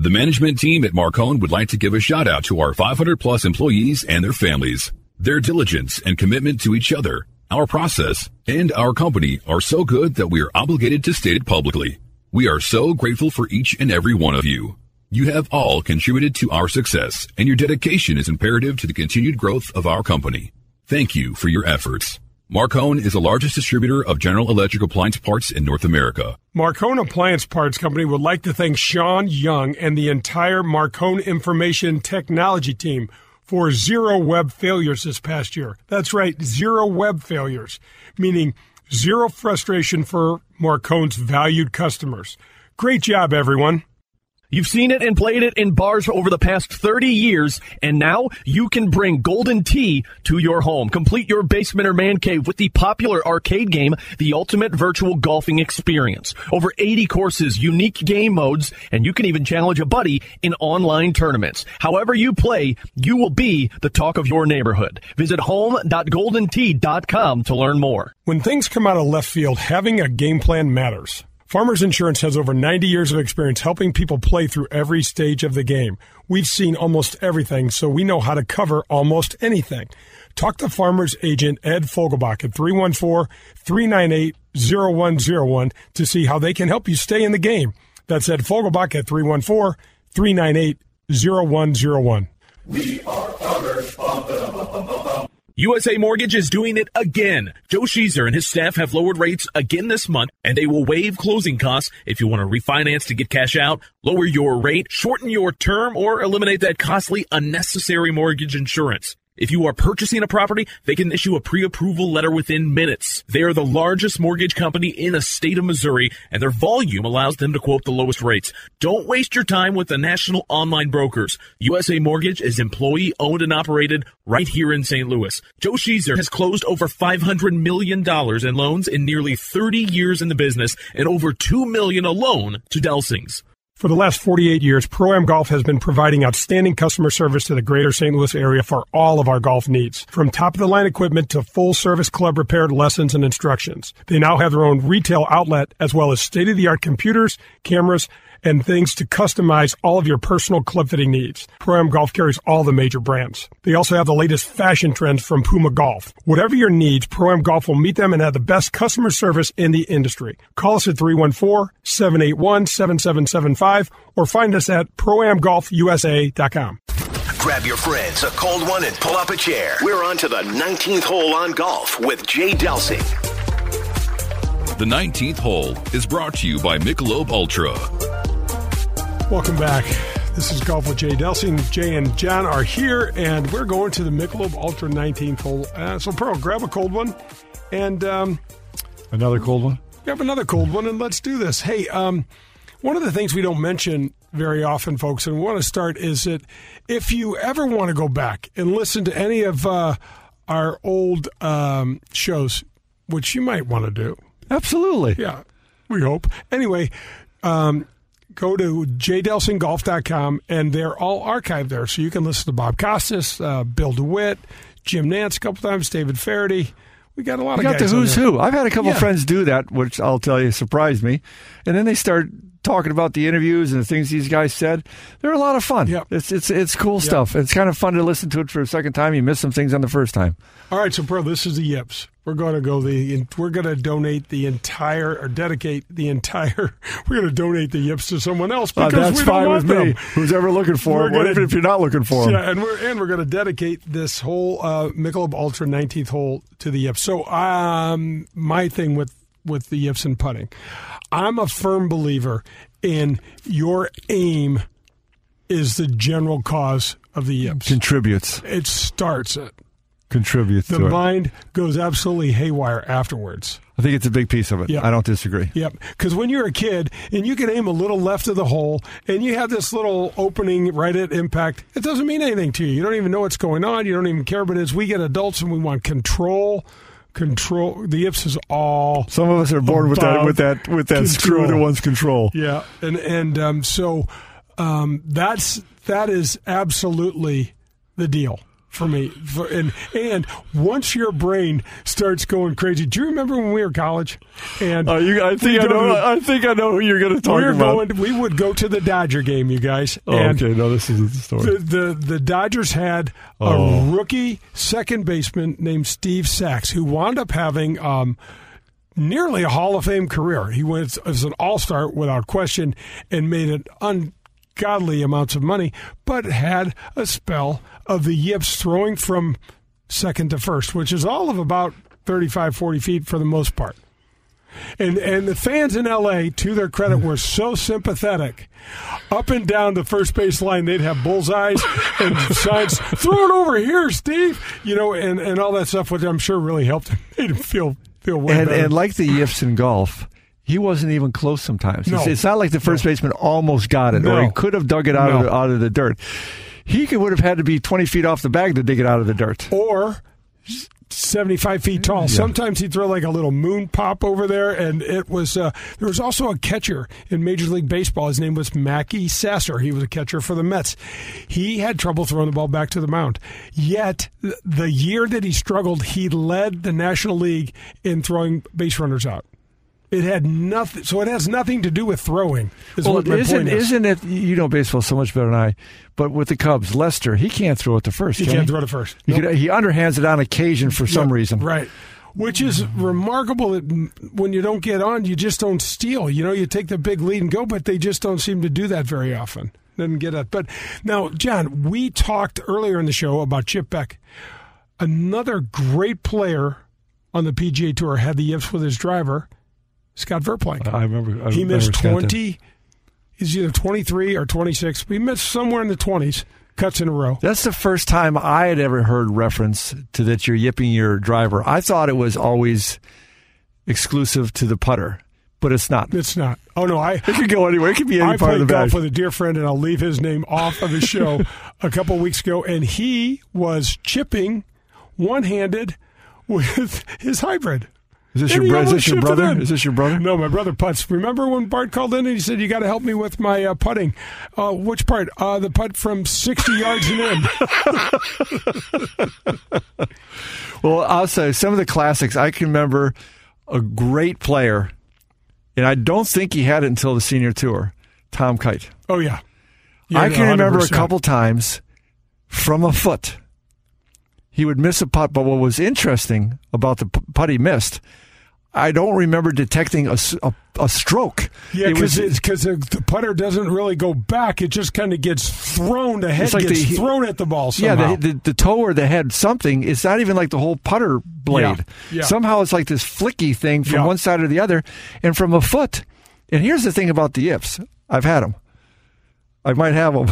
the management team at Marcone would like to give a shout-out to our 500-plus employees and their families. Their diligence and commitment to each other, our process, and our company are so good that we are obligated to state it publicly. We are so grateful for each and every one of you. You have all contributed to our success, and your dedication is imperative to the continued growth of our company. Thank you for your efforts. Marcone is the largest distributor of General Electric appliance parts in North America. Marcone Appliance Parts Company would like to thank Sean Young and the entire Marcone Information Technology team for 0 web failures this past year. That's right, 0 web failures, meaning 0 frustration for Marcone's valued customers. Great job, everyone. You've seen it and played it in bars over the past 30 years, and now you can bring Golden Tee to your home. Complete your basement or man cave with the popular arcade game, The Ultimate Virtual Golfing Experience. Over 80 courses, unique game modes, and you can even challenge a buddy in online tournaments. However you play, you will be the talk of your neighborhood. Visit home.goldentee.com to learn more. When things come out of left field, having a game plan matters. Farmers Insurance has over 90 years of experience helping people play through every stage of the game. We've seen almost everything, so we know how to cover almost anything. Talk to Farmers agent Ed Fogelbach at 314-398-0101 to see how they can help you stay in the game. That's Ed Fogelbach at 314-398-0101. We are Farmers. USA Mortgage is doing it again. Joe Schieser and his staff have lowered rates again this month, and they will waive closing costs if you want to refinance to get cash out, lower your rate, shorten your term, or eliminate that costly, unnecessary mortgage insurance. If you are purchasing a property, they can issue a pre-approval letter within minutes. They are the largest mortgage company in the state of Missouri, and their volume allows them to quote the lowest rates. Don't waste your time with the national online brokers. USA Mortgage is employee-owned and operated right here in St. Louis. Joe Schieser has closed over $500 million in loans in nearly 30 years in the business and over $2 million alone to Delsings. For the last 48 years, Pro-Am Golf has been providing outstanding customer service to the greater St. Louis area for all of our golf needs, from top-of-the-line equipment to full-service club repair, lessons, and instructions. They now have their own retail outlet, as well as state-of-the-art computers, cameras, and things to customize all of your personal club fitting needs. Pro-Am Golf carries all the major brands. They also have the latest fashion trends from Puma Golf. Whatever your needs, Pro-Am Golf will meet them and have the best customer service in the industry. Call us at 314-781-7775 or find us at proamgolfusa.com. Grab your friends, a cold one, and pull up a chair. We're on to the 19th hole on golf with Jay Delsing. The 19th hole is brought to you by Michelob Ultra. Welcome back. This is Golf with Jay Delsing. Jay and John are here, and we're going to the Michelob Ultra 19th hole. So, Pearl, grab a cold one. And another cold one? Grab another cold one, and let's do this. Hey, one of the things we don't mention very often, folks, and we want to start is that if you ever want to go back and listen to any of our old shows, which you might want to do. Absolutely. Yeah, we hope. Anyway, go to jdelsinggolf.com, and they're all archived there. So you can listen to Bob Costas, Bill DeWitt, Jim Nantz a couple times, David Faraday. We got a lot of guys. We got the who's who. I've had a couple friends do that, which I'll tell you surprised me. And then they start talking about the interviews and the things these guys said. They're a lot of fun. Yep. It's cool stuff. It's kind of fun to listen to it for a second time. You miss some things on the first time. All right, so, Pro, this is the Yips. We're going to donate the entire, or dedicate the entire, we're going to donate the Yips to someone else because that's we don't want them. That's fine with me. Who's ever looking for them? What if you're not looking for them? Yeah, and we're going to dedicate this whole Michelob Ultra 19th hole to the Yips. So my thing with the Yips and putting, I'm a firm believer in your aim is the general cause of the Yips. Contributes. It starts it. Contributes to it. The mind goes absolutely haywire afterwards. I think it's a big piece of it. Yep. I don't disagree. Yep. Because when you're a kid and you can aim a little left of the hole and you have this little opening right at impact, it doesn't mean anything to you. You don't even know what's going on. You don't even care. But as we get adults and we want control, the Yips is all. Some of us are born with that screw to one's control. Yeah. So that is absolutely the deal. For me, and once your brain starts going crazy, do you remember when we were in college? And I think I know who you're going to talk about. We would go to the Dodger game, you guys. Oh, and okay, no, this isn't the story. The Dodgers had a rookie second baseman named Steve Sachs, who wound up having nearly a Hall of Fame career. He was an all-star without question and made an ungodly amounts of money, but had a spell of the Yips throwing from second to first, which is all of about 35, 40 feet for the most part. And the fans in L.A., to their credit, were so sympathetic. Up and down the first base line, they'd have bullseyes and signs, throw it over here, Steve! You know, and all that stuff, which I'm sure really helped him, made him feel way better. And like the Yips in golf, he wasn't even close sometimes. No. It's not like the first baseman almost got it, or he could have dug it out out of the dirt. He would have had to be 20 feet off the bag to dig it out of the dirt. Or 75 feet tall. Yeah. Sometimes he'd throw like a little moon pop over there, and it was there was also a catcher in Major League Baseball. His name was Mackie Sasser. He was a catcher for the Mets. He had trouble throwing the ball back to the mound. Yet, the year that he struggled, he led the National League in throwing base runners out. It had nothing, so it has nothing to do with throwing. Isn't it? You know baseball so much better than I. But with the Cubs, Lester, he can't throw it to first. He can't throw it to first. He underhands it on occasion for some reason, right? Which is remarkable. That when you don't get on, you just don't steal. You know, you take the big lead and go, but they just don't seem to do that very often. Doesn't get up. But now, John, we talked earlier in the show about Chip Beck, another great player on the PGA Tour, had the yips with his driver. Scott Verplank. I remember. He missed 20. He's either 23 or 26. But he missed somewhere in the 20s cuts in a row. That's the first time I had ever heard reference to that you're yipping your driver. I thought it was always exclusive to the putter, but it's not. It's not. Oh, no. It could go anywhere. It could be any part of the bag. I played golf with a dear friend, and I'll leave his name off of the show a couple weeks ago, and he was chipping one-handed with his hybrid. Is this your brother? No, my brother putts. Remember when Bart called in and he said, you got to help me with my putting? Which part? The putt from 60 yards and in. Well, I'll say some of the classics. I can remember a great player, and I don't think he had it until the senior tour, Tom Kite. Oh, yeah. I can remember a couple times from a foot. He would miss a putt, but what was interesting about the putt he missed, I don't remember detecting a stroke. Yeah, because the putter doesn't really go back. It just kind of gets thrown. The head gets thrown at the ball somehow. Yeah, the toe or the head, something. It's not even like the whole putter blade. Yeah. Somehow it's like this flicky thing from one side or the other and from a foot. And here's the thing about the yips. I've had them. I might have them.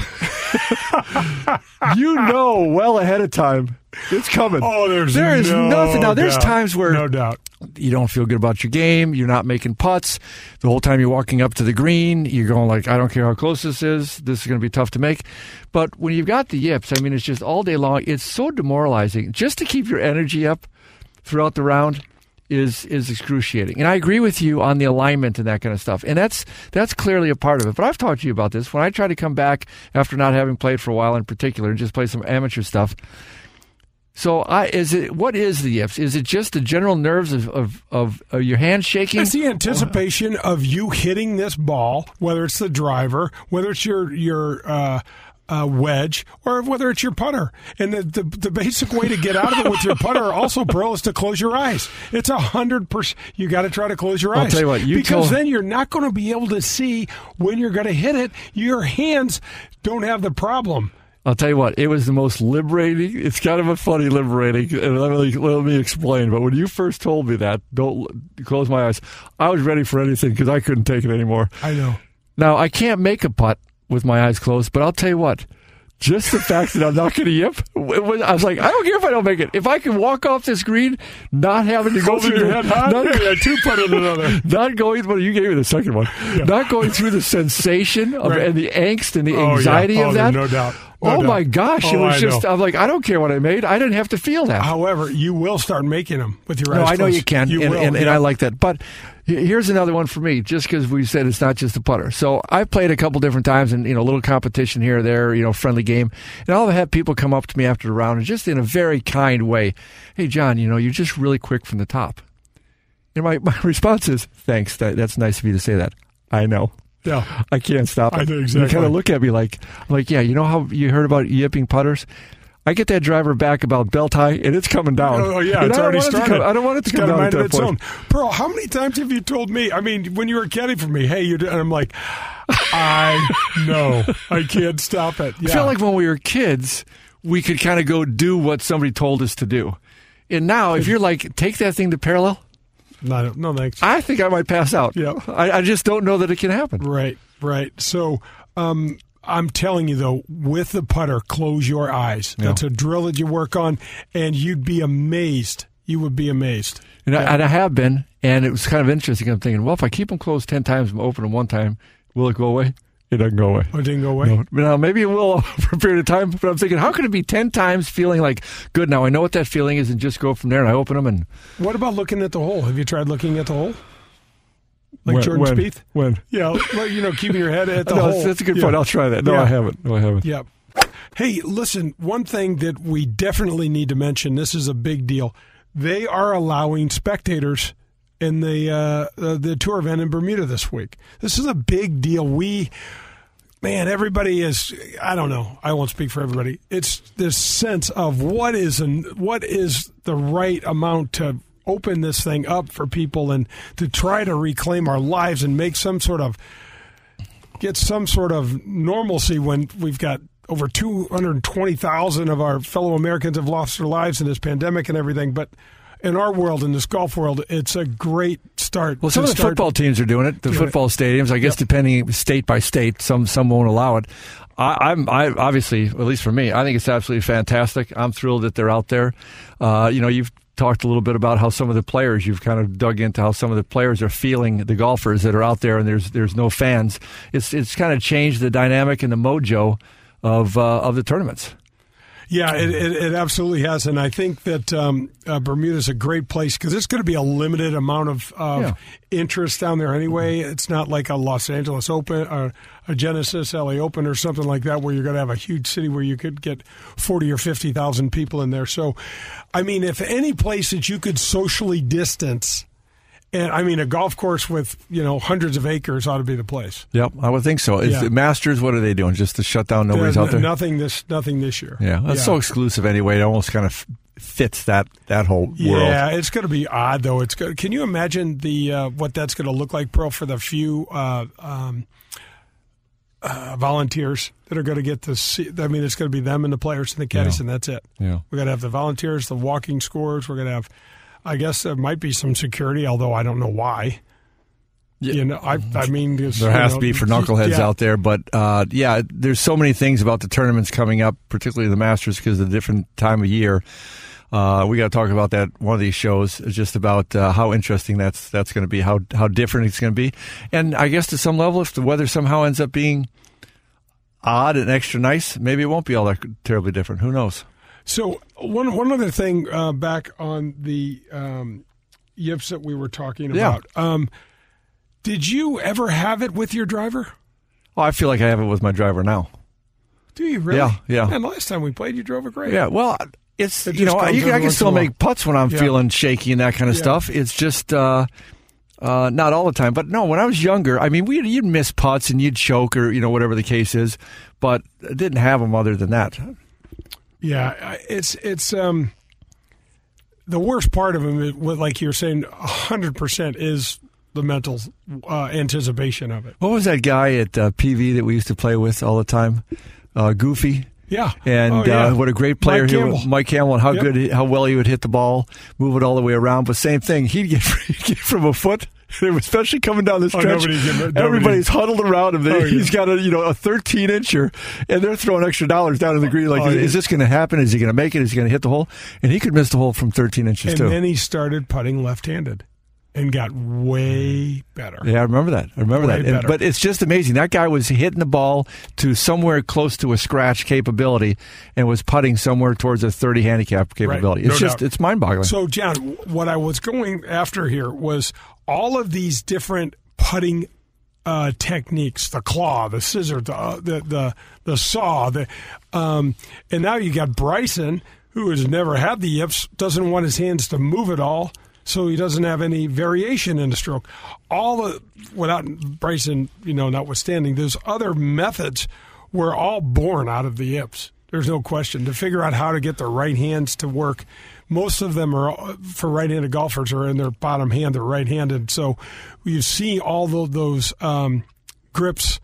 You know well ahead of time it's coming. Oh, there is no nothing. Now, there's times where no doubt you don't feel good about your game. You're not making putts. The whole time you're walking up to the green, you're going like, I don't care how close this is. This is going to be tough to make. But when you've got the yips, I mean, it's just all day long. It's so demoralizing. Just to keep your energy up throughout the round is excruciating. And I agree with you on the alignment and that kind of stuff. And that's clearly a part of it. But I've talked to you about this. When I try to come back after not having played for a while in particular and just play some amateur stuff. So what is the yips? Is it just the general nerves of your hand shaking? It's the anticipation of you hitting this ball, whether it's the driver, whether it's your wedge, or whether it's your putter. And the basic way to get out of it with your putter also, Pearl, is to close your eyes. It's 100%. You got to try to close your eyes. I'll tell you what, then you're not going to be able to see when you're going to hit it. Your hands don't have the problem. I'll tell you what, it was the most liberating. It's kind of a funny liberating, and let me explain. But when you first told me that, don't close my eyes, I was ready for anything because I couldn't take it anymore. I know. Now, I can't make a putt with my eyes closed, but I'll tell you what, just the fact that I'm not going to yip, I was like, I don't care if I don't make it. If I can walk off this green, not having to go through your head high, you gave me the second one, not going through the sensation of and the angst and the anxiety of that. No doubt. My gosh, it was I'm like, I don't care what I made. I didn't have to feel that. However, you will start making them with your eyes closed. No, I know you can, and I like that. But here's another one for me, just because we said it's not just the putter. So I've played a couple different times and, a little competition here or there, friendly game. And I'll have people come up to me after the round and just in a very kind way, hey, John, you're just really quick from the top. And my response is, thanks, that's nice of you to say that. I know. Yeah, I can't stop it. I do, exactly. You kind of look at me like, yeah, you know how you heard about yipping putters? I get that driver back about belt high, and it's coming down. Oh, yeah, it's already started. I don't want it to come down at that point. Pearl, how many times have you told me, I mean, when you were caddying for me, hey, and I'm like, I know. I can't stop it. Yeah. I feel like when we were kids, we could kind of go do what somebody told us to do. And now, if you're like, take that thing to parallel, no thanks. I think I might pass out. Yeah, I just don't know that it can happen. Right. So I'm telling you, though, with the putter, close your eyes. Yeah. That's a drill that you work on, and you'd be amazed. You would be amazed. And I have been, and it was kind of interesting. I'm thinking, well, if I keep them closed 10 times and open them one time, will it go away? It doesn't go away. Oh, it didn't go away? No. Now, maybe it will for a period of time, but I'm thinking, how could it be 10 times feeling like, good, now I know what that feeling is and just go from there and I open them and... What about looking at the hole? Have you tried looking at the hole? Like Jordan Spieth? When? Yeah, keeping your head at the hole. That's a good point. I'll try that. No, I haven't. Yeah. Hey, listen, one thing that we definitely need to mention, this is a big deal. They are allowing spectators in the tour event in Bermuda this week. This is a big deal. Everybody is, I don't know. I won't speak for everybody. It's this sense of what is the right amount to open this thing up for people and to try to reclaim our lives and make get some sort of normalcy when we've got over 220,000 of our fellow Americans have lost their lives in this pandemic and everything. But in our world, in this golf world, it's a great start. Well, some of the football teams are doing it. The football stadiums, I guess, depending state by state, some won't allow it. I obviously, at least for me, I think it's absolutely fantastic. I'm thrilled that they're out there. You've talked a little bit about how some of the players, you've kind of dug into how some of the players are feeling the golfers that are out there, and there's no fans. It's kind of changed the dynamic and the mojo of the tournaments. Yeah, it absolutely has, and I think that Bermuda's a great place because it's going to be a limited amount of interest down there anyway. It's not like a Los Angeles Open or a Genesis LA Open or something like that where you're going to have a huge city where you could get 40 or 50,000 people in there. So, I mean, if any place that you could socially distance, and I mean, a golf course with, hundreds of acres ought to be the place. Yep, I would think so. Is the Masters, what are they doing? Just to shut down, nobody's out there? Nothing this year. Yeah, that's so exclusive anyway. It almost kind of fits that whole world. Yeah, it's going to be odd, though. Can you imagine what that's going to look like, Pearl, for the few volunteers that are going to get to see? I mean, it's going to be them and the players and the caddies, and that's it. Yeah. We're going to have the volunteers, the walking scorers. We're going to have... I guess there might be some security, although I don't know why. Yeah. There has to be for knuckleheads out there. But, there's so many things about the tournaments coming up, particularly the Masters, because of the different time of year. We got to talk about that one of these shows, just about how interesting that's going to be, how different it's going to be. And I guess to some level, if the weather somehow ends up being odd and extra nice, maybe it won't be all that terribly different. Who knows? So one other thing back on the yips that we were talking about. Did you ever have it with your driver? Oh, I feel like I have it with my driver now. Do you really? Yeah. And last time we played, you drove a great. Yeah, well, it's I can still make putts when I'm feeling shaky and that kind of stuff. It's just not all the time. But no, when I was younger, I mean, you'd miss putts and you'd choke or whatever the case is, but I didn't have them other than that. Yeah, it's the worst part of them, like you're saying, 100% is the mental anticipation of it. What was that guy at PV that we used to play with all the time? Goofy. Yeah. And what a great player he was. Mike Campbell, and how well he would hit the ball, move it all the way around. But same thing, he'd get from a foot. Especially coming down the stretch, everybody's huddled around him. He's got a 13-incher, and they're throwing extra dollars down in the green. Like, is this going to happen? Is he going to make it? Is he going to hit the hole? And he could miss the hole from 13 inches too. And then he started putting left-handed, and got way better. Yeah, I remember that. But it's just amazing. That guy was hitting the ball to somewhere close to a scratch capability, and was putting somewhere towards a 30 handicap capability. Right. It's mind-boggling. So, John, what I was going after here was all of these different putting techniques, the claw, the scissor, the saw. And now you got Bryson, who has never had the yips, doesn't want his hands to move at all, so he doesn't have any variation in the stroke. Without Bryson, notwithstanding, there's other methods were all born out of the yips. There's no question. To figure out how to get the right hands to work, most of them are for right-handed golfers are in their bottom hand. They're right-handed, so you see all those grips,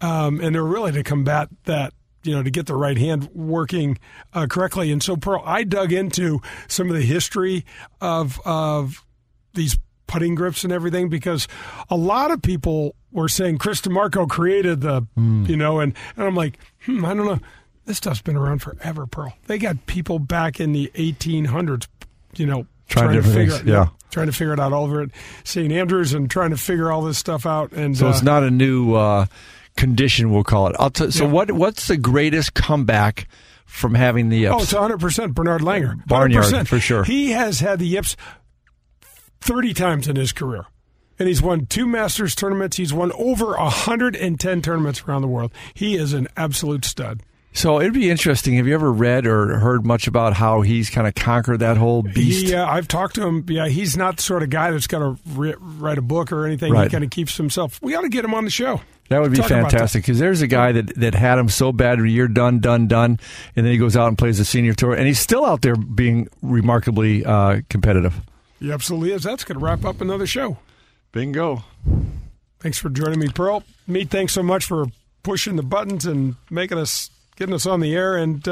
and they're really to combat that. To get the right hand working correctly. And so, Pearl, I dug into some of the history of these putting grips and everything, because a lot of people were saying Chris DeMarco created the, and I'm like, I don't know. This stuff's been around forever, Pearl. They got people back in the 1800s, trying to figure it, trying to figure it out all over at St. Andrews and trying to figure all this stuff out. And so it's not a new... condition, we'll call it. What's the greatest comeback from having the yips? Oh, it's 100% Bernard Langer. 100%. Barnyard, for sure. He has had the yips 30 times in his career, and he's won 2 Masters tournaments. He's won over 110 tournaments around the world. He is an absolute stud. So it'd be interesting. Have you ever read or heard much about how he's kind of conquered that whole beast? Yeah, I've talked to him. Yeah, he's not the sort of guy that's going to write a book or anything. Right. He kind of keeps himself. We ought to get him on the show. That would be fantastic, because there's a guy that had him so bad, you're done, and then he goes out and plays the senior tour, and he's still out there being remarkably competitive. He absolutely is. That's going to wrap up another show. Bingo. Thanks for joining me, Pearl. Meat, thanks so much for pushing the buttons and getting us on the air, and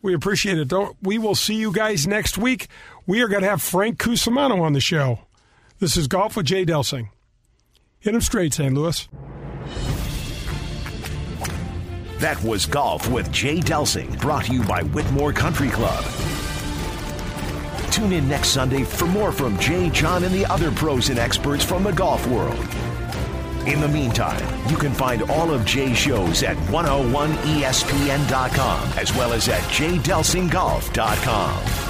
we appreciate it. We will see you guys next week. We are going to have Frank Cusimano on the show. This is Golf with Jay Delsing. Hit him straight, St. Louis. That was Golf with Jay Delsing, brought to you by Whitmore Country Club. Tune in next Sunday for more from Jay, John, and the other pros and experts from the golf world. In the meantime, you can find all of Jay's shows at 101ESPN.com as well as at jdelsinggolf.com.